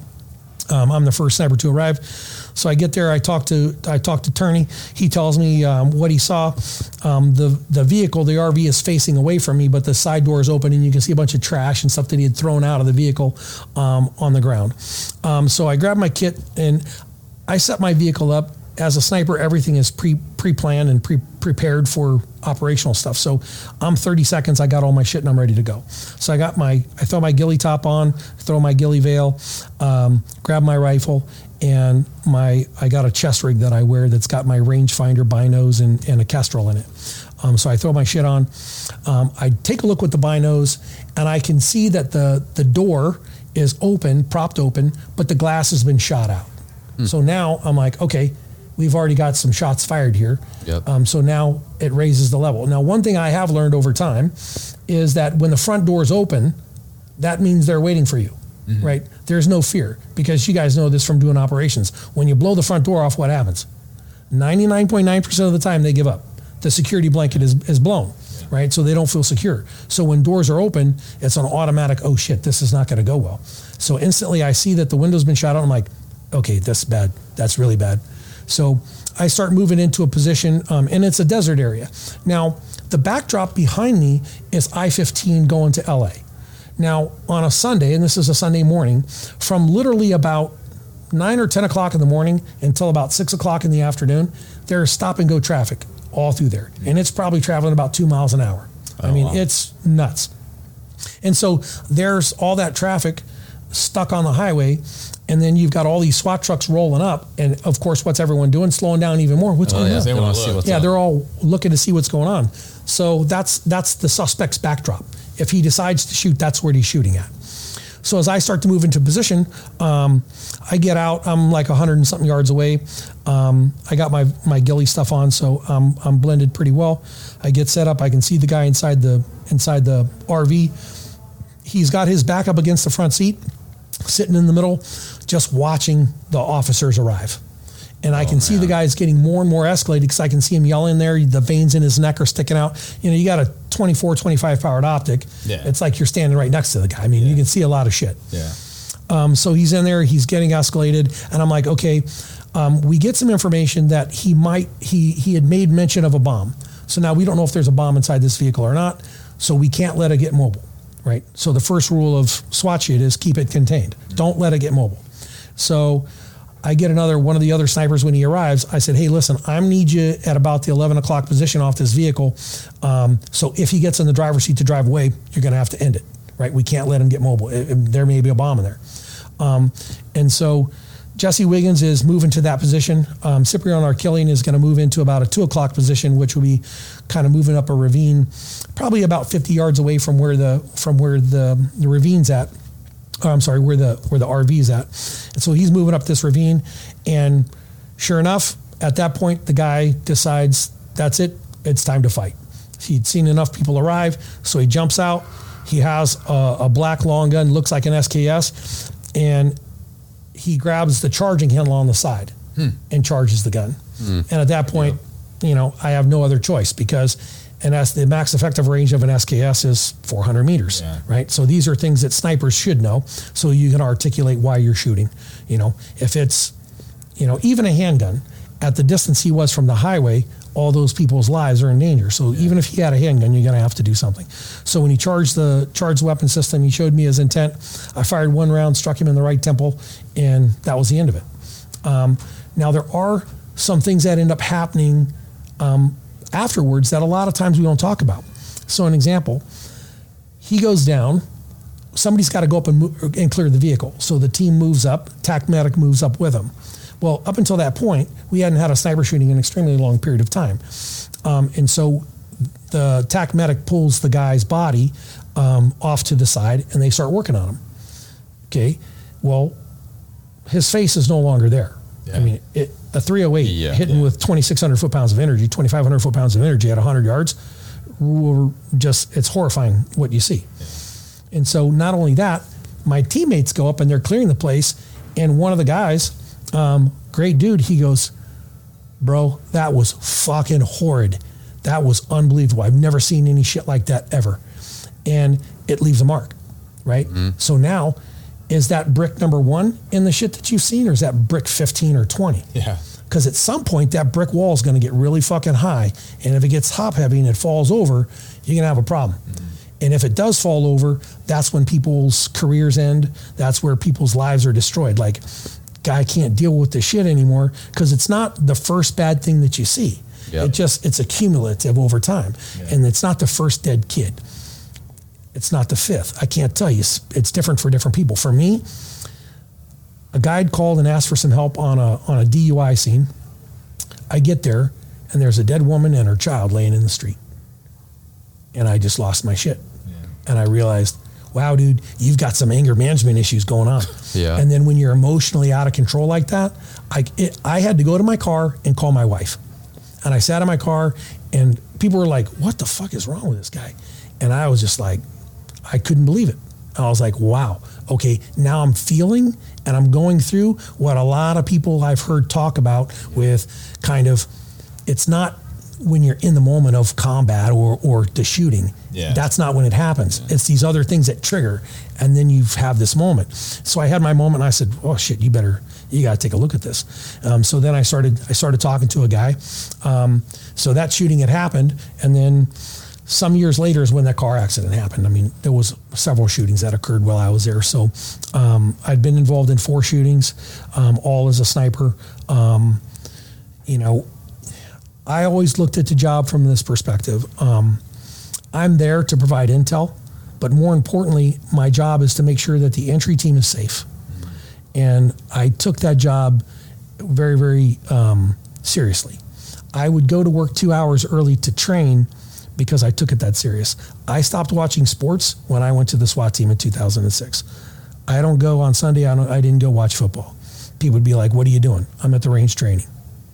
Um, I'm the first sniper to arrive. So I get there, I talk to I talk to Turney. He tells me um, what he saw. Um, the, the vehicle, the R V is facing away from me, but the side door is open and you can see a bunch of trash and stuff that he had thrown out of the vehicle um, on the ground. Um, so I grab my kit and I set my vehicle up. As a sniper, everything is pre, pre-planned and pre prepared for operational stuff. So I'm thirty seconds, I got all my shit and I'm ready to go. So I got my, I throw my ghillie top on, throw my ghillie veil, um, grab my rifle, and my, I got a chest rig that I wear that's got my rangefinder, binos, and, and a Kestrel in it. Um, so I throw my shit on. Um, I take a look with the binos and I can see that the, the door is open, propped open, but the glass has been shot out. Mm. So now I'm like, okay, we've already got some shots fired here. Yep. Um, so now it raises the level. Now, one thing I have learned over time is that when the front door's open, that means they're waiting for you, mm-hmm. right? There's no fear, because you guys know this from doing operations. When you blow the front door off, what happens? ninety-nine point nine percent of the time they give up. The security blanket is, is blown, yeah. right? So they don't feel secure. So when doors are open, it's an automatic, oh shit, this is not gonna go well. So instantly I see that the window's been shot out. I'm like, okay, that's bad, that's really bad. So I start moving into a position, um, and it's a desert area. Now, the backdrop behind me is I fifteen going to L A. Now, on a Sunday, and this is a Sunday morning, from literally about nine or ten o'clock in the morning until about six o'clock in the afternoon, there's stop-and-go traffic all through there. And it's probably traveling about two miles an hour. Oh, I mean, wow. It's nuts. And so there's all that traffic stuck on the highway, and then you've got all these SWAT trucks rolling up, and of course, what's everyone doing? Slowing down even more. What's oh, going yeah, on? They want to see what's yeah, on. They're all looking to see what's going on. So that's that's the suspect's backdrop. If he decides to shoot, that's where he's shooting at. So as I start to move into position, um, I get out. I'm like a hundred and something yards away. Um, I got my my ghillie stuff on, so I'm I'm blended pretty well. I get set up. I can see the guy inside the inside the R V. He's got his back up against the front seat, sitting in the middle, just watching the officers arrive. And I oh, can see man. the guys getting more and more escalated, because I can see him yelling there. The veins in his neck are sticking out. You know, you got a twenty-four, twenty-five powered optic. Yeah. It's like you're standing right next to the guy. I mean, yeah. you can see a lot of shit. Yeah. Um, so he's in there, he's getting escalated. And I'm like, okay, um, we get some information that he might, he, he had made mention of a bomb. So now we don't know if there's a bomb inside this vehicle or not. So we can't let it get mobile. Right. So the first rule of SWAT shit is keep it contained. Don't let it get mobile. So I get another one of the other snipers when he arrives. I said, hey, listen, I need you at about the eleven o'clock position off this vehicle. Um, so if he gets in the driver's seat to drive away, you're going to have to end it. Right. We can't let him get mobile. It, it, there may be a bomb in there. Um, and so Jesse Wiggins is moving to that position. Um, Cipriano Arkillian is going to move into about a two o'clock position, which will be kind of moving up a ravine, probably about fifty yards away from where the from where the, the ravine's at. Oh, I'm sorry, where the where the R V's at. And so he's moving up this ravine, and sure enough, at that point, the guy decides that's it. It's time to fight. He'd seen enough people arrive, so he jumps out. He has a, a black long gun, looks like an S K S, and he grabs the charging handle on the side hmm. and charges the gun. Hmm. And at that point, yeah. you know, I have no other choice, because and as the max effective range of an S K S is four hundred meters, yeah. right? So these are things that snipers should know, so you can articulate why you're shooting. You know, if it's, you know, even a handgun, at the distance he was from the highway, all those people's lives are in danger. So yeah. even if he had a handgun, you're gonna have to do something. So when he charged the charged weapon system, he showed me his intent. I fired one round, struck him in the right temple, and that was the end of it. Um, now there are some things that end up happening um, afterwards that a lot of times we don't talk about. So an example, he goes down, somebody's gotta go up and, move, and clear the vehicle. So the team moves up, TAC Medic moves up with him. Well, up until that point, we hadn't had a sniper shooting in an extremely long period of time. Um, and so the TAC Medic pulls the guy's body um, off to the side, and they start working on him. Okay, well, his face is no longer there. Yeah. I mean, it, a three oh eight yeah, hitting yeah. with twenty-six hundred foot-pounds of energy, twenty-five hundred foot-pounds of energy at a hundred yards, just it's horrifying what you see. Yeah. And so not only that, my teammates go up and they're clearing the place, and one of the guys, um, great dude, he goes, bro, that was fucking horrid. That was unbelievable. I've never seen any shit like that ever. And it leaves a mark, right? Mm-hmm. So now, is that brick number one in the shit that you've seen, or is that brick fifteen or twenty? Yeah. Because at some point, that brick wall is going to get really fucking high. And if it gets top heavy and it falls over, you're going to have a problem. Mm-hmm. And if it does fall over, that's when people's careers end. That's where people's lives are destroyed. Like, guy can't deal with this shit anymore, because it's not the first bad thing that you see. Yep. It just, it's accumulative over time. Yeah. And it's not the first dead kid. It's not the fifth. I can't tell you. It's different for different people. For me, a guide called and asked for some help on a on a D U I scene. I get there, and there's a dead woman and her child laying in the street. And I just lost my shit. Yeah. And I realized, wow, dude, you've got some anger management issues going on. Yeah. And then when you're emotionally out of control like that, I, it, I had to go to my car and call my wife. And I sat in my car, and people were like, what the fuck is wrong with this guy? And I was just like, I couldn't believe it. And I was like, wow, okay, now I'm feeling and I'm going through what a lot of people I've heard talk about with kind of, it's not when you're in the moment of combat or, or the shooting. Yeah. That's not when it happens. Yeah. It's these other things that trigger, and then you have this moment. So I had my moment, and I said, oh shit, you better, you gotta take a look at this. Um, so then I started, I started talking to a guy. Um, so that shooting had happened, and then some years later is when that car accident happened. I mean, there was several shootings that occurred while I was there. So um, I'd been involved in four shootings, um, all as a sniper. Um, you know, I always looked at the job from this perspective. Um, I'm there to provide intel, but more importantly, my job is to make sure that the entry team is safe. And I took that job very, very um, seriously. I would go to work two hours early to train, because I took it that serious. I stopped watching sports when I went to the SWAT team in two thousand six. I don't go on Sunday, I, don't, I didn't go watch football. People would be like, what are you doing? I'm at the range training.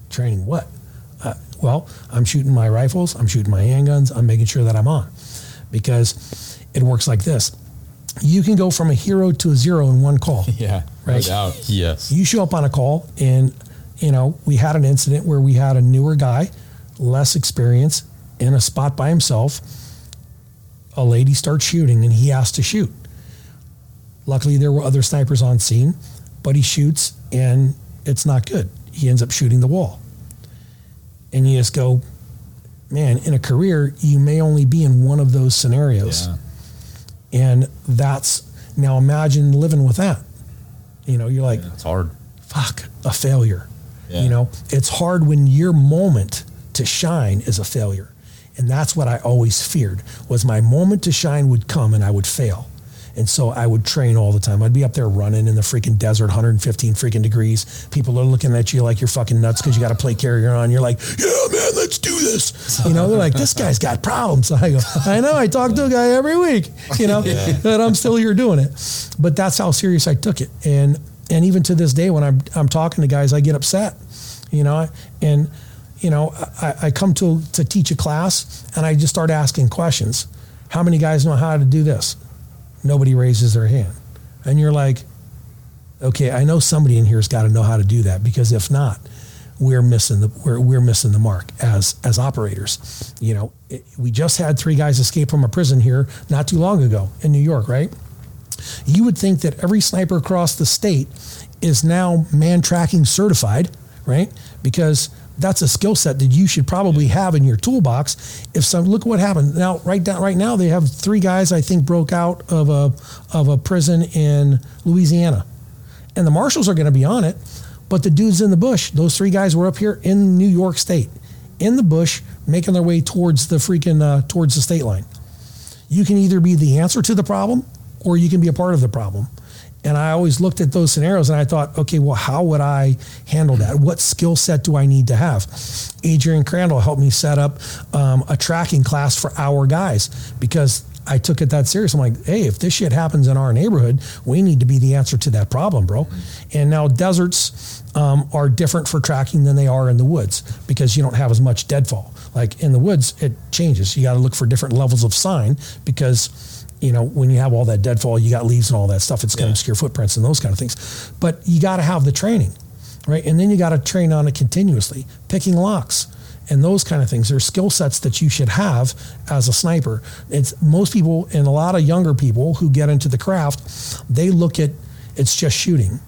Training what? Uh, well, I'm shooting my rifles, I'm shooting my handguns, I'm making sure that I'm on. Because it works like this. You can go from a hero to a zero in one call. Yeah, right? No doubt. Yes. You show up on a call, and you know, we had an incident where we had a newer guy, less experience, in a spot by himself. A lady starts shooting, and he has to shoot. Luckily, there were other snipers on scene, but he shoots, and it's not good. He ends up shooting the wall. And you just go, man, in a career, you may only be in one of those scenarios. Yeah. And that's, now imagine living with that. You know, you're like, yeah, it's hard. Fuck, a failure. Yeah. You know, it's hard when your moment to shine is a failure. And that's what I always feared, was my moment to shine would come and I would fail. And so I would train all the time. I'd be up there running in the freaking desert, one hundred fifteen freaking degrees. People are looking at you like you're fucking nuts because you got a plate carrier on. You're like, yeah, man, let's do this. You know, they're like, this guy's got problems. I go, I know, I talk to a guy every week, you know, yeah. But I'm still here doing it. But that's how serious I took it. And and even to this day, when I'm, I'm talking to guys, I get upset, you know, and you know, I, I come to to teach a class, and I just start asking questions. How many guys know how to do this? Nobody raises their hand. And you're like, okay, I know somebody in here's got to know how to do that, because if not, we're missing the we're we're missing the mark as as operators. You know, it, we just had three guys escape from a prison here not too long ago in New York, right? You would think that every sniper across the state is now man tracking certified, right? Because that's a skill set that you should probably have in your toolbox. If some, look what happened now, right down right now, they have three guys, I think, broke out of a, of a prison in Louisiana, and the marshals are going to be on it. But the dudes in the bush, those three guys were up here in New York State in the bush, making their way towards the freaking, uh, towards the state line. You can either be the answer to the problem, or you can be a part of the problem. And I always looked at those scenarios, and I thought, okay, well, how would I handle that? What skill set do I need to have? Adrian Crandall helped me set up um, a tracking class for our guys, because I took it that serious. I'm like, hey, if this shit happens in our neighborhood, we need to be the answer to that problem, bro. Mm-hmm. And now deserts um, are different for tracking than they are in the woods, because you don't have as much deadfall. Like in the woods, it changes. You got to look for different levels of sign, because you know, when you have all that deadfall, you got leaves and all that stuff, it's going to yeah. obscure footprints and those kind of things. But you got to have the training, right? And then you got to train on it continuously, picking locks and those kind of things. There's skill sets that you should have as a sniper. It's most people, and a lot of younger people who get into the craft, they look at, it's just shooting.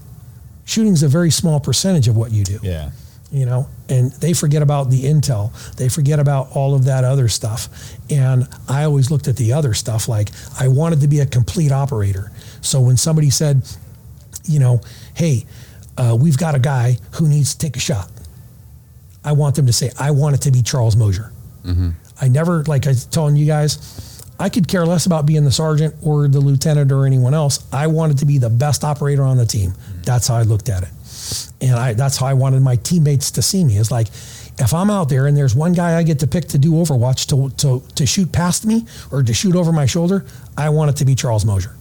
Shooting's a very small percentage of what you do. Yeah. You know, and they forget about the intel. They forget about all of that other stuff. And I always looked at the other stuff, like I wanted to be a complete operator. So when somebody said, you know, hey, uh, we've got a guy who needs to take a shot, I want them to say, I want it to be Charles Mosier. Mm-hmm. I never, like I was telling you guys, I could care less about being the sergeant or the lieutenant or anyone else. I wanted to be the best operator on the team. Mm-hmm. That's how I looked at it. And I, that's how I wanted my teammates to see me. Is like, if I'm out there and there's one guy I get to pick to do Overwatch, to, to, to shoot past me or to shoot over my shoulder, I want it to be Charles Mosier.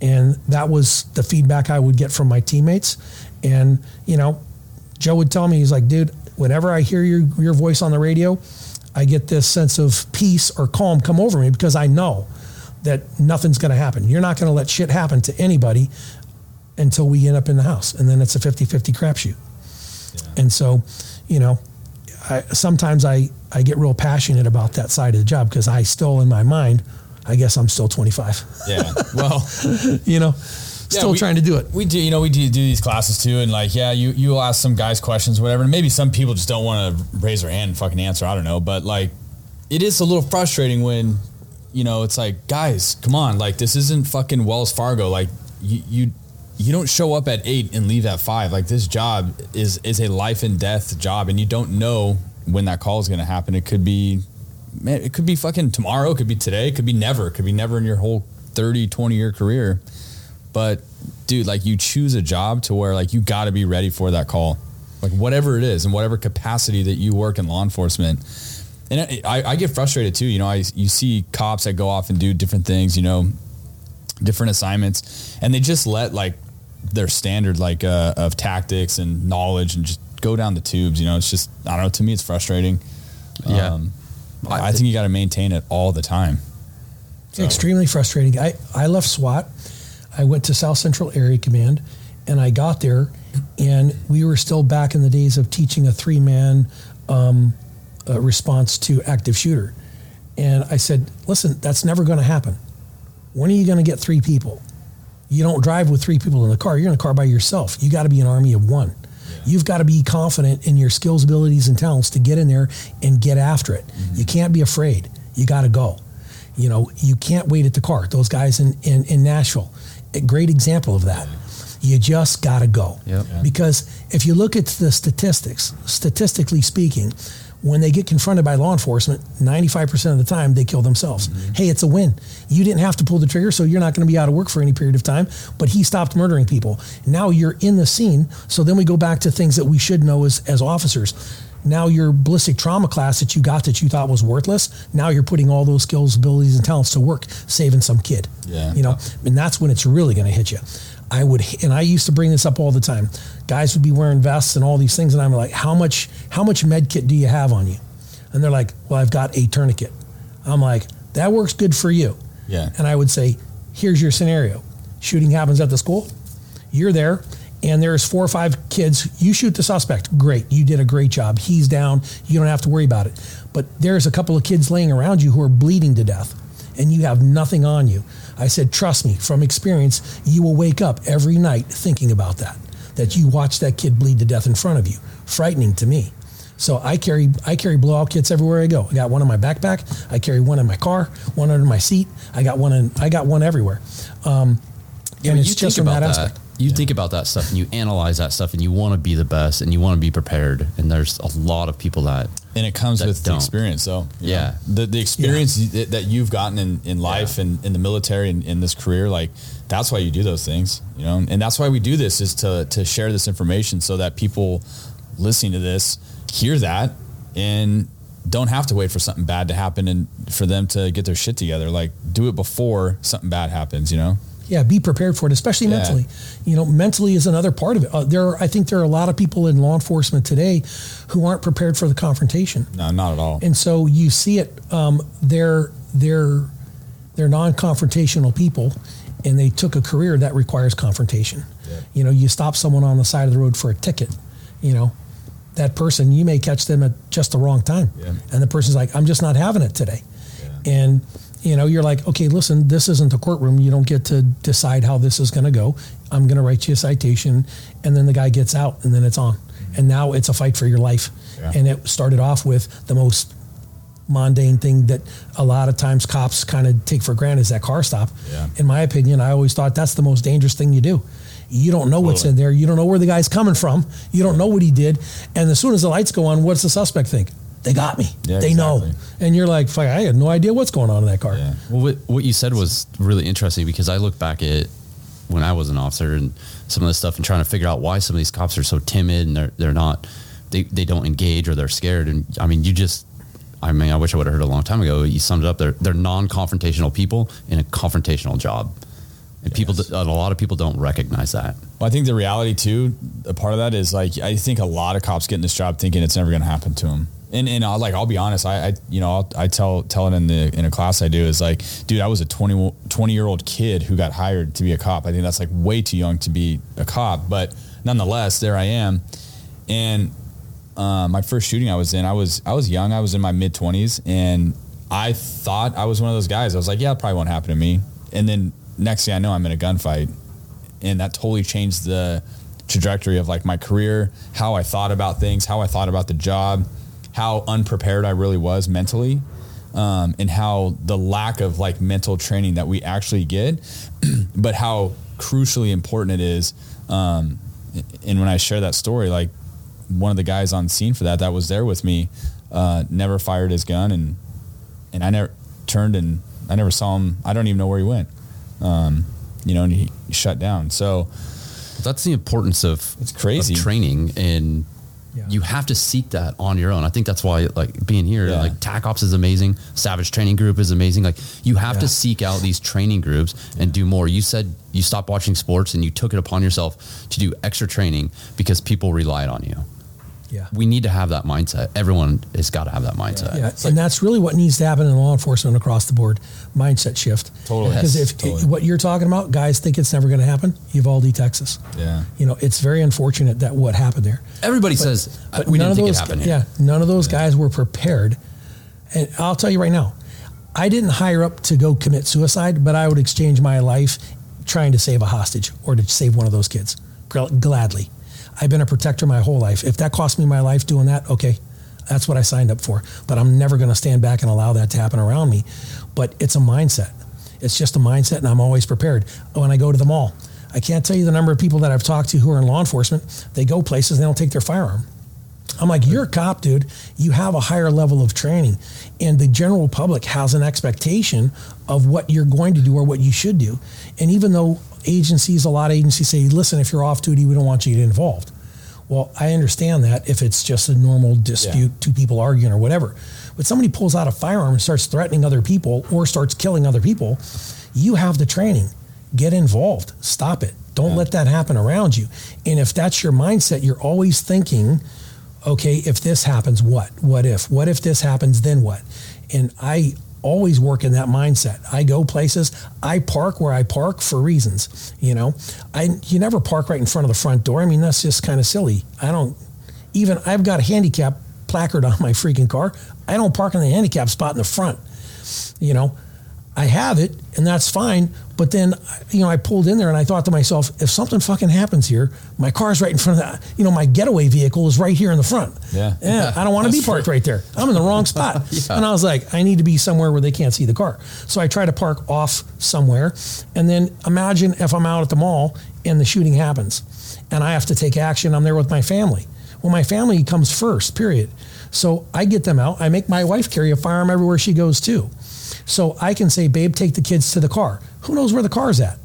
And that was the feedback I would get from my teammates. And, you know, Joe would tell me, he's like, dude, whenever I hear your, your voice on the radio, I get this sense of peace or calm come over me, because I know that nothing's going to happen. You're not going to let shit happen to anybody until we end up in the house. And then it's a fifty-fifty crapshoot. Yeah. And so, you know, I, sometimes I, I get real passionate about that side of the job, because I still, in my mind, I guess I'm still twenty-five. Yeah, well. You know. Still yeah, we, trying to do it. We do, you know, we do, do these classes too. And like, yeah, you, you will ask some guys questions, whatever. And maybe some people just don't want to raise their hand and fucking answer. I don't know. But like, it is a little frustrating when, you know, it's like, guys, come on. Like, this isn't fucking Wells Fargo. Like you, you, you don't show up at eight and leave at five. Like, this job is, is a life and death job. And you don't know when that call is going to happen. It could be, man, it could be fucking tomorrow. It could be today. It could be never. It could be never in your whole thirty, twenty year career. But dude, like, you choose a job to where like you got to be ready for that call, like whatever it is, in whatever capacity that you work in law enforcement. And I, I get frustrated too. You know, I, you see cops that go off and do different things, you know, different assignments, and they just let like their standard, like uh, of tactics and knowledge, and just go down the tubes. You know, it's just, I don't know, to me, it's frustrating. Yeah. Um, I, I think you got to maintain it all the time. So. Extremely frustrating. I, I left SWAT. I went to South Central Area Command, and I got there, and we were still back in the days of teaching a three-man um, uh, response to active shooter. And I said, listen, that's never going to happen. When are you going to get three people? You don't drive with three people in the car. You're in a car by yourself. You got to be an army of one. Yeah. You've got to be confident in your skills, abilities, and talents to get in there and get after it. Mm-hmm. You can't be afraid. You got to go. You know, you can't wait at the car. Those guys in, in, in Nashville, a great example of that. You just got to go. Yep. Yeah. Because if you look at the statistics, statistically speaking, when they get confronted by law enforcement, ninety-five percent of the time they kill themselves. Mm-hmm. Hey, it's a win. You didn't have to pull the trigger, so you're not going to be out of work for any period of time, but he stopped murdering people. Now you're in the scene. So then we go back to things that we should know as, as officers. Now your ballistic trauma class that you got that you thought was worthless, now you're putting all those skills, abilities, and talents to work, saving some kid. Yeah. You know, and that's when it's really going to hit you. I would, and I used to bring this up all the time. Guys would be wearing vests and all these things, and I'm like, how much, how much med kit do you have on you? And they're like, well, I've got a tourniquet. I'm like, that works good for you. Yeah. And I would say, here's your scenario. Shooting happens at the school. You're there. And there's four or five kids. You shoot the suspect. Great. You did a great job. He's down. You don't have to worry about it. But there's a couple of kids laying around you who are bleeding to death, and you have nothing on you. I said, trust me, from experience, you will wake up every night thinking about that, that you watched that kid bleed to death in front of you. Frightening to me. So I carry I carry blowout kits everywhere I go. I got one in my backpack. I carry one in my car, one under my seat. I got one in, I got one everywhere. Um, yeah, and it's just from that, that aspect. You yeah. think about that stuff, and you analyze that stuff, and you want to be the best, and you want to be prepared. And there's a lot of people that, and it comes with don't. the experience. So yeah, know, the, the experience yeah. that you've gotten in, in life yeah. and in the military and in this career, like that's why you do those things, you know, and that's why we do this, is to, to share this information so that people listening to this hear that and don't have to wait for something bad to happen and for them to get their shit together. Like, do it before something bad happens, you know? Yeah, be prepared for it, especially yeah. mentally. You know, mentally is another part of it. Uh, there, are, I think there are a lot of people in law enforcement today who aren't prepared for the confrontation. No, not at all. And so you see it. Um, they're they're they're non-confrontational people, and they took a career that requires confrontation. Yeah. You know, you stop someone on the side of the road for a ticket, you know, that person, you may catch them at just the wrong time. Yeah. And the person's like, I'm just not having it today. Yeah. And, you know, you're like, okay, listen, this isn't the courtroom. You don't get to decide how this is going to go. I'm going to write you a citation. And then the guy gets out, and then it's on. Mm-hmm. And now it's a fight for your life. Yeah. And it started off with the most mundane thing that a lot of times cops kind of take for granted, is that car stop. Yeah. In my opinion, I always thought that's the most dangerous thing you do. You don't know Absolutely. What's in there. You don't know where the guy's coming from. You don't know what he did. And as soon as the lights go on, what's the suspect think? They got me. Yeah, they exactly. know. And you're like, fuck, I had no idea what's going on in that car. Yeah. Well, what, what you said was really interesting, because I look back at when I was an officer and some of this stuff and trying to figure out why some of these cops are so timid and they're, they're not, they, they don't engage or they're scared. And I mean, you just, I mean, I wish I would have heard a long time ago. You summed it up. They're, they're non-confrontational people in a confrontational job. And yes. people, a lot of people don't recognize that. Well, I think the reality too, a part of that is like, I think a lot of cops get in this job thinking it's never going to happen to them. And, and I'll like, I'll be honest, I, I you know, I'll, I tell, tell it in the, in a class I do is like, dude, I was a twenty, twenty year old kid who got hired to be a cop. I think that's like way too young to be a cop, but nonetheless, there I am. And, uh, my first shooting I was in, I was, I was young. I was in my mid twenties, and I thought I was one of those guys. I was like, yeah, it probably won't happen to me. And then next thing I know, I'm in a gunfight, and that totally changed the trajectory of like my career, how I thought about things, how I thought about the job, how unprepared I really was mentally, um, and how the lack of like mental training that we actually get, but how crucially important it is. Um, and when I share that story, like one of the guys on scene for that, that was there with me, uh, never fired his gun, and, and I never turned and I never saw him. I don't even know where he went. Um, you know, and he shut down. So that's the importance of it's crazy of training, and yeah. you have to seek that on your own. I think that's why, like being here, yeah. like TACOPS is amazing. Savage Training Group is amazing. Like you have yeah. to seek out these training groups yeah. and do more. You said you stopped watching sports and you took it upon yourself to do extra training because people relied on you. Yeah. We need to have that mindset. Everyone has got to have that mindset. Yeah, yeah. Like, and that's really what needs to happen in law enforcement across the board, mindset shift. Totally. Because yes, if totally. what you're talking about, guys think it's never going to happen, Uvalde, Texas. Yeah. You know, it's very unfortunate that what happened there. Everybody but, says, but we didn't think those, it happened here. Yeah, none of those yeah. guys were prepared. And I'll tell you right now, I didn't hire up to go commit suicide, but I would exchange my life trying to save a hostage or to save one of those kids, gladly. I've been a protector my whole life. If that cost me my life doing that, okay, that's what I signed up for. But I'm never going to stand back and allow that to happen around me. But it's a mindset. It's just a mindset, and I'm always prepared. When I go to the mall, I can't tell you the number of people that I've talked to who are in law enforcement. They go places, and they don't take their firearm. I'm like, you're a cop, dude. You have a higher level of training. And the general public has an expectation of what you're going to do or what you should do. And even though agencies, a lot of agencies say, listen, if you're off duty, we don't want you to get involved. Well, I understand that if it's just a normal dispute, yeah. two people arguing or whatever. But somebody pulls out a firearm and starts threatening other people or starts killing other people, you have the training. Get involved. Stop it. Don't yeah. let that happen around you. And if that's your mindset, you're always thinking, okay, if this happens, what? What if? What if this happens, then what? And I always work in that mindset. I go places, I park where I park for reasons, you know. I you never park right in front of the front door. I mean, that's just kind of silly. I don't even, I've got a handicap placard on my freaking car. I don't park in the handicap spot in the front, you know. I have it, and that's fine, but then, you know, I pulled in there and I thought to myself, if something fucking happens here, my car's right in front of that, you know, my getaway vehicle is right here in the front. Yeah. Yeah. I don't want to be parked true. right there. I'm in the wrong spot. yeah. And I was like, I need to be somewhere where they can't see the car. So I try to park off somewhere, and then imagine if I'm out at the mall and the shooting happens and I have to take action. I'm there with my family. Well, my family comes first, period. So I get them out. I make my wife carry a firearm everywhere she goes too. So I can say, babe, take the kids to the car. Who knows where the car's at?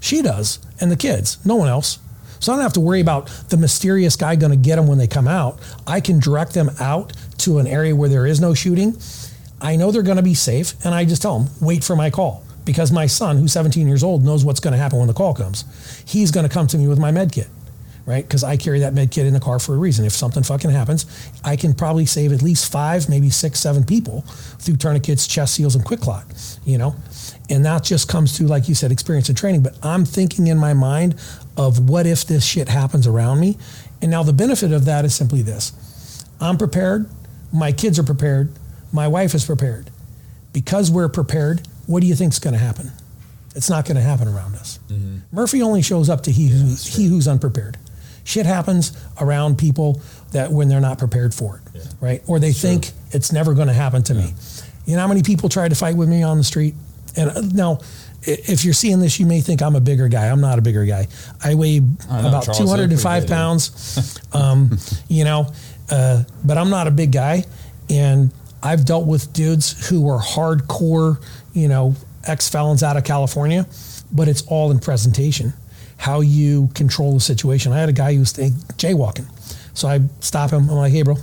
She does, and the kids, no one else. So I don't have to worry about the mysterious guy gonna get them when they come out. I can direct them out to an area where there is no shooting. I know they're gonna be safe, and I just tell them, wait for my call. Because my son, who's seventeen years old, knows what's gonna happen when the call comes. He's gonna come to me with my med kit. right? Because I carry that med kit in the car for a reason. If something fucking happens, I can probably save at least five, maybe six, seven people through tourniquets, chest seals, and quick clot, you know? And that just comes through, like you said, experience and training. But I'm thinking in my mind of what if this shit happens around me? And now the benefit of that is simply this. I'm prepared. My kids are prepared. My wife is prepared. Because we're prepared, what do you think is going to happen? It's not going to happen around us. Mm-hmm. Murphy only shows up to he, yeah, who, he who's unprepared. Shit happens around people that when they're not prepared for it, yeah. right? Or they that's think true. It's never going to happen to yeah. me. You know how many people tried to fight with me on the street? And now, if you're seeing this, you may think I'm a bigger guy. I'm not a bigger guy. I weigh I know, about Charles two hundred five pounds, um, you know, uh, but I'm not a big guy. And I've dealt with dudes who are hardcore, you know, ex-felons out of California, but it's all in presentation, how you control the situation. I had a guy who was jaywalking. So I stop him. I'm like, hey, bro,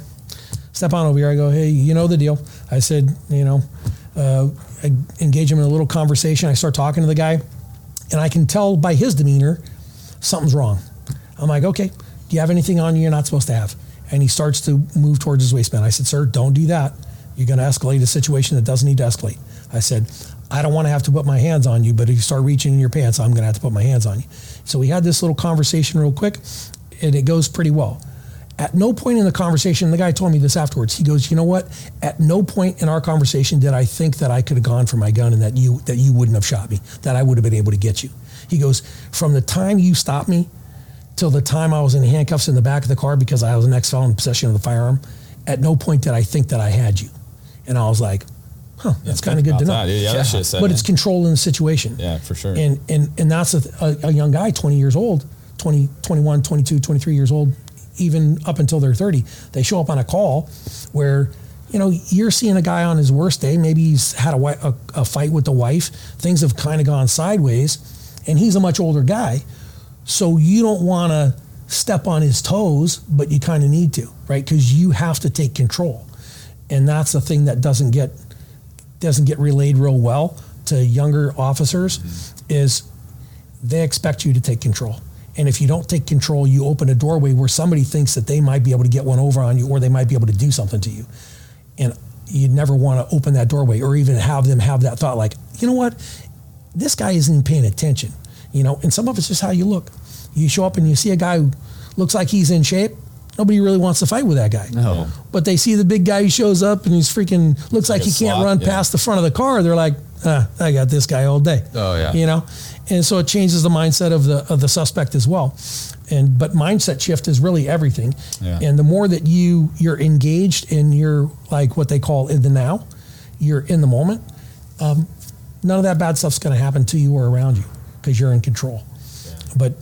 step on over here. I go, hey, you know the deal. I said, you know, uh, I engage him in a little conversation. I start talking to the guy, and I can tell by his demeanor, something's wrong. I'm like, okay, do you have anything on you you're not supposed to have? And he starts to move towards his waistband. I said, sir, don't do that. You're going to escalate a situation that doesn't need to escalate. I said, I don't want to have to put my hands on you, but if you start reaching in your pants, I'm going to have to put my hands on you. So we had this little conversation real quick, and it goes pretty well. At no point in the conversation, the guy told me this afterwards. He goes, you know what? At no point in our conversation did I think that I could have gone for my gun and that you that you wouldn't have shot me, that I would have been able to get you. He goes, from the time you stopped me till the time I was in handcuffs in the back of the car because I was an ex-felon in possession of the firearm, at no point did I think that I had you. And I was like, huh, that's yeah, kind of good to know. That. Yeah, yeah. That said, but man. It's controlling the situation. Yeah, for sure. And and and that's a, a, a young guy, twenty years old, twenty, twenty-one, twenty-two, twenty-three years old, even up until they're thirty. They show up on a call where, you know, you're seeing a guy on his worst day. Maybe he's had a, a, a fight with the wife. Things have kind of gone sideways, and he's a much older guy. So you don't want to step on his toes, but you kind of need to, right? Because you have to take control. And that's the thing that doesn't get doesn't get relayed real well to younger officers mm-hmm. is they expect you to take control. And if you don't take control, you open a doorway where somebody thinks that they might be able to get one over on you, or they might be able to do something to you. And you never want to open that doorway or even have them have that thought like, you know what, this guy isn't even paying attention. You know, and some of it's just how you look. You show up and you see a guy who looks like he's in shape. Nobody really wants to fight with that guy. No. But they see the big guy who shows up and he's freaking, looks like, like he can't slot, run yeah. past the front of the car. They're like, ah, I got this guy all day. Oh, yeah. You know? And so it changes the mindset of the of the suspect as well. And but mindset shift is really everything. Yeah. And the more that you, you're engaged and you're like what they call in the now, you're in the moment, um, none of that bad stuff's going to happen to you or around you because you're in control. Yeah. But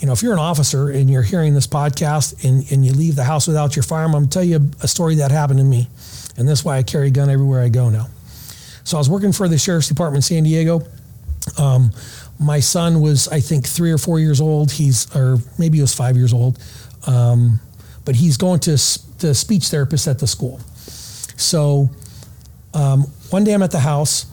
you know, if you're an officer and you're hearing this podcast and, and you leave the house without your firearm, I'm going to tell you a story that happened to me. And that's why I carry a gun everywhere I go now. So I was working for the Sheriff's Department in San Diego. Um, my son was, I think, three or four years old. He's, or maybe he was five years old. Um, but he's going to the speech therapist at the school. So um, one day I'm at the house.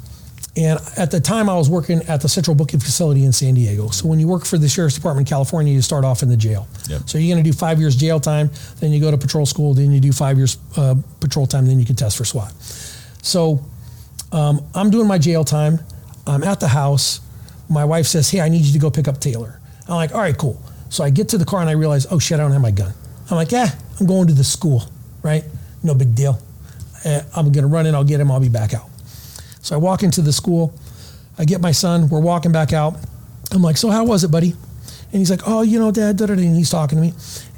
And at the time I was working at the Central Booking Facility in San Diego. So when you work for the Sheriff's Department in California, you start off in the jail. Yep. So you're going to do five years jail time, then you go to patrol school, then you do five years uh, patrol time, then you can test for SWAT. So um, I'm doing my jail time. I'm at the house. My wife says, hey, I need you to go pick up Taylor. I'm like, all right, cool. So I get to the car and I realize, oh shit, I don't have my gun. I'm like, yeah, I'm going to the school, right? No big deal. I'm going to run in, I'll get him, I'll be back out. So I walk into the school, I get my son, we're walking back out. I'm like, so how was it, buddy? And he's like, oh, you know, dad, da, da, da, and he's talking to me.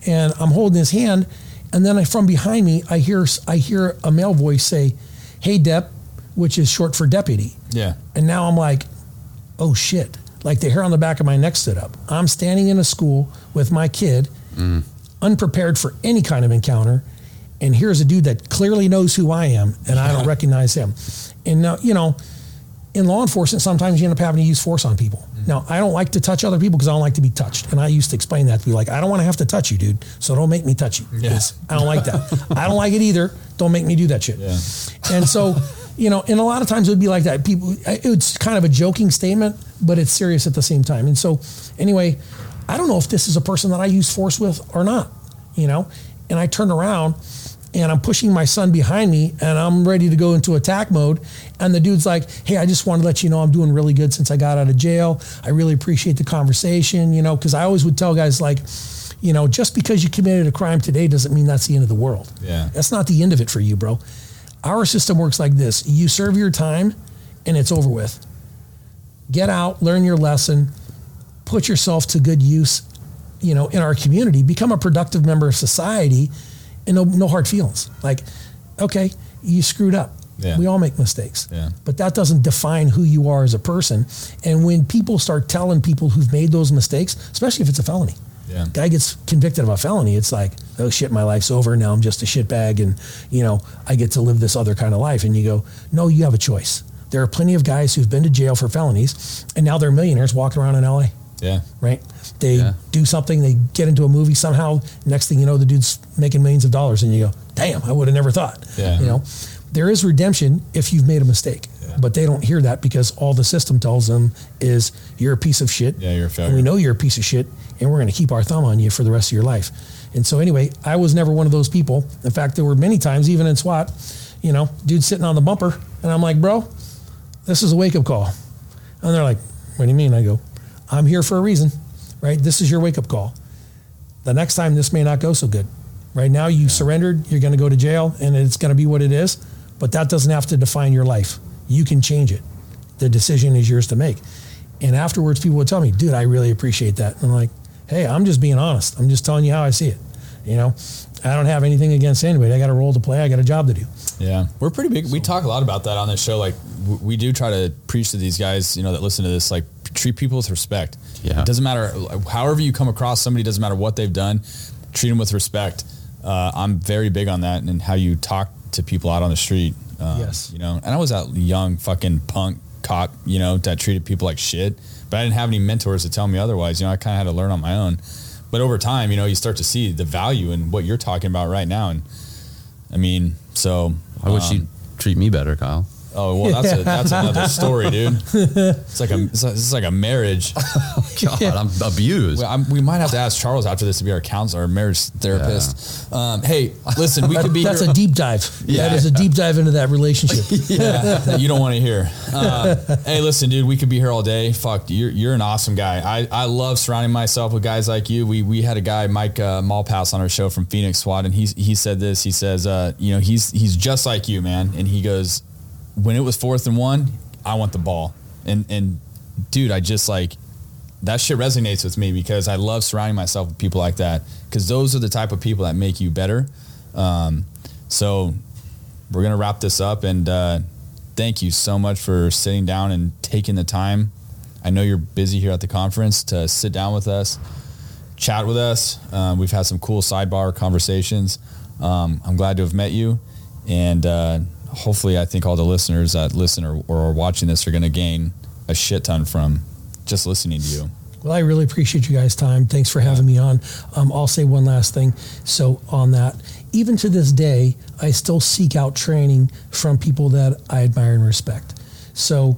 And I'm holding his hand, and then I, from behind me, I hear I hear a male voice say, hey, Dep, which is short for deputy. Yeah. And now I'm like, oh shit. Like the hair on the back of my neck stood up. I'm standing in a school with my kid, mm. unprepared for any kind of encounter. And here's a dude that clearly knows who I am, and I don't recognize him. And now, you know, in law enforcement, sometimes you end up having to use force on people. Mm-hmm. Now, I don't like to touch other people because I don't like to be touched. And I used to explain that to be like, I don't want to have to touch you, dude. So don't make me touch you. Yeah. I don't like that. I don't like it either. Don't make me do that shit. Yeah. And so, you know, and a lot of times it would be like that. People, it's kind of a joking statement, but it's serious at the same time. And so anyway, I don't know if this is a person that I use force with or not, you know? And I turn around and I'm pushing my son behind me and I'm ready to go into attack mode. And the dude's like, hey, I just want to let you know I'm doing really good since I got out of jail. I really appreciate the conversation, you know, because I always would tell guys like, you know, just because you committed a crime today doesn't mean that's the end of the world. Yeah. That's not the end of it for you, bro. Our system works like this. You serve your time and it's over with. Get out, learn your lesson, put yourself to good use, you know, in our community, become a productive member of society, and no, no hard feelings. Like, okay, you screwed up. Yeah. We all make mistakes, yeah. But that doesn't define who you are as a person. And when people start telling people who've made those mistakes, especially if it's a felony, yeah. Guy gets convicted of a felony, it's like, oh shit, my life's over. Now I'm just a shitbag and, you know, I get to live this other kind of life. And you go, no, you have a choice. There are plenty of guys who've been to jail for felonies and now they're millionaires walking around in L A. Yeah. Right? They yeah. do something, they get into a movie somehow. Next thing you know, the dude's making millions of dollars and you go, damn, I would have never thought. Yeah. You know, there is redemption if you've made a mistake. But they don't hear that because all the system tells them is you're a piece of shit. Yeah, you're a failure. And we know you're a piece of shit and we're going to keep our thumb on you for the rest of your life. And so anyway, I was never one of those people. In fact, there were many times, even in SWAT, you know, dude sitting on the bumper and I'm like, bro, this is a wake up call. And they're like, what do you mean? I go, I'm here for a reason, right? This is your wake up call. The next time this may not go so good. Right now you yeah. surrendered, you're going to go to jail and it's going to be what it is, but that doesn't have to define your life. You can change it. The decision is yours to make. And afterwards, people would tell me, dude, I really appreciate that. And I'm like, hey, I'm just being honest. I'm just telling you how I see it. You know, I don't have anything against anybody. I got a role to play. I got a job to do. Yeah. We're pretty big. We talk a lot about that on this show. Like we do try to preach to these guys, you know, that listen to this, like treat people with respect. Yeah. It doesn't matter. However you come across somebody, doesn't matter what they've done, treat them with respect. Uh, I'm very big on that and how you talk to people out on the street. Um, yes. You know, and I was that young fucking punk cop, you know, that treated people like shit, but I didn't have any mentors to tell me otherwise. You know, I kind of had to learn on my own, but over time, you know, you start to see the value in what you're talking about right now. And I mean, so I um, wish you'd treat me better, Kyle. Oh, well, that's a, that's another story, dude. It's like a, it's, it's like a marriage. Oh, God, I'm abused. We, I'm, we might have to ask Charles after this to be our counselor, our marriage therapist. Yeah. Um, hey, listen, we that, could be That's here. A deep dive. Yeah. That is a deep dive into that relationship. Yeah, that you don't want to hear. Um, hey, listen, dude, we could be here all day. Fuck, you're, you're an awesome guy. I, I love surrounding myself with guys like you. We we had a guy, Mike uh, Malpass, on our show from Phoenix SWAT, and he, he said this. He says, uh, you know, he's he's just like you, man. And he goes, when it was fourth and one, I want the ball. And, and dude, I just like, that shit resonates with me because I love surrounding myself with people like that. Cause those are the type of people that make you better. Um, so we're going to wrap this up and, uh, thank you so much for sitting down and taking the time. I know you're busy here at the conference to sit down with us, chat with us. Um, we've had some cool sidebar conversations. Um, I'm glad to have met you and, uh, hopefully I think all the listeners that listen or, or are watching this are going to gain a shit ton from just listening to you. Well, I really appreciate you guys' time. Thanks for having me on. Um, I'll say one last thing. So on that, even to this day, I still seek out training from people that I admire and respect. So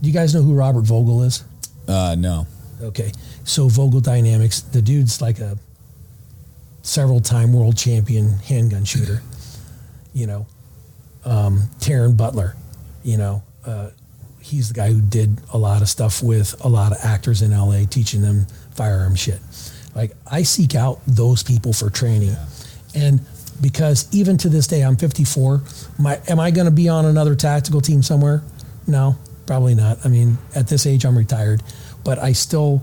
do you guys know who Robert Vogel is? Uh, no. Okay. So Vogel Dynamics, the dude's like a several time world champion handgun shooter, you know. Um, Taryn Butler, you know, uh, he's the guy who did a lot of stuff with a lot of actors in L A, teaching them firearm shit. Like I seek out those people for training. Yeah. And because even to this day, I'm fifty-four. My, am I going to be on another tactical team somewhere? No, probably not. I mean, at this age, I'm retired, but I still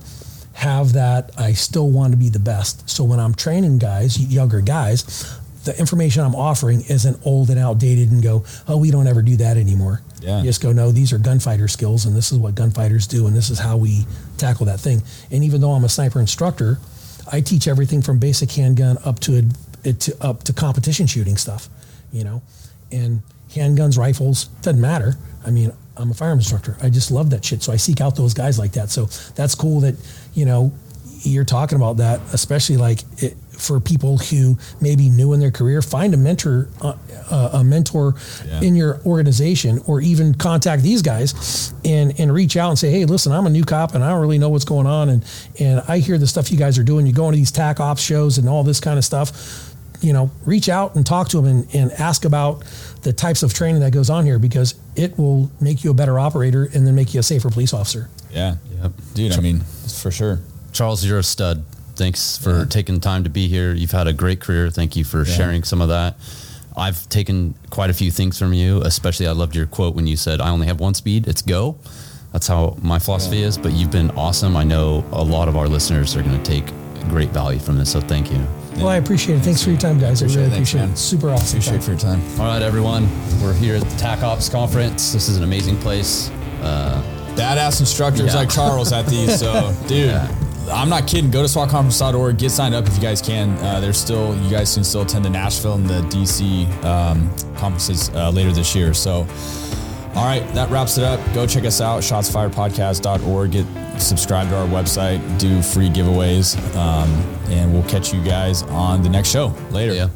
have that. I still want to be the best. So when I'm training guys, younger guys, the information I'm offering isn't old and outdated and go, oh, we don't ever do that anymore. Yeah. You just go, no, these are gunfighter skills and this is what gunfighters do and this is how we tackle that thing. And even though I'm a sniper instructor, I teach everything from basic handgun up to, to up to competition shooting stuff, you know, and handguns, rifles, doesn't matter. I mean, I'm a firearms instructor. I just love that shit. So I seek out those guys like that. So that's cool that, you know, you're talking about that, especially like it, for people who may be new in their career, find a mentor, uh, uh, a mentor yeah. in your organization, or even contact these guys and, and reach out and say, hey, listen, I'm a new cop and I don't really know what's going on. And, and I hear the stuff you guys are doing. You go into these TAC ops shows and all this kind of stuff, you know, reach out and talk to them and, and ask about the types of training that goes on here, because it will make you a better operator and then make you a safer police officer. Yeah. Yep. Dude, I mean, for sure. Charles, you're a stud. Thanks for yeah. taking time to be here. You've had a great career. Thank you for yeah. sharing some of that. I've taken quite a few things from you, especially I loved your quote when you said, I only have one speed, it's go. That's how my philosophy yeah. is, but you've been awesome. I know a lot of our listeners are going to take great value from this, so thank you. Well, I appreciate it. Thanks for your time, guys. I really appreciate it. Super awesome. Appreciate for your time. All right, everyone. We're here at the TACOPS Conference. This is an amazing place. Uh, Badass instructors yeah. like Charles at these, so dude. Yeah. I'm not kidding. Go to SWAT conference dot org. Get signed up if you guys can. Uh, there's still, you guys can still attend the Nashville and the D C um, conferences uh, later this year. So, all right, that wraps it up. Go check us out, shots fired podcast dot org. Get subscribed to our website. Do free giveaways. Um, and we'll catch you guys on the next show later. Yeah.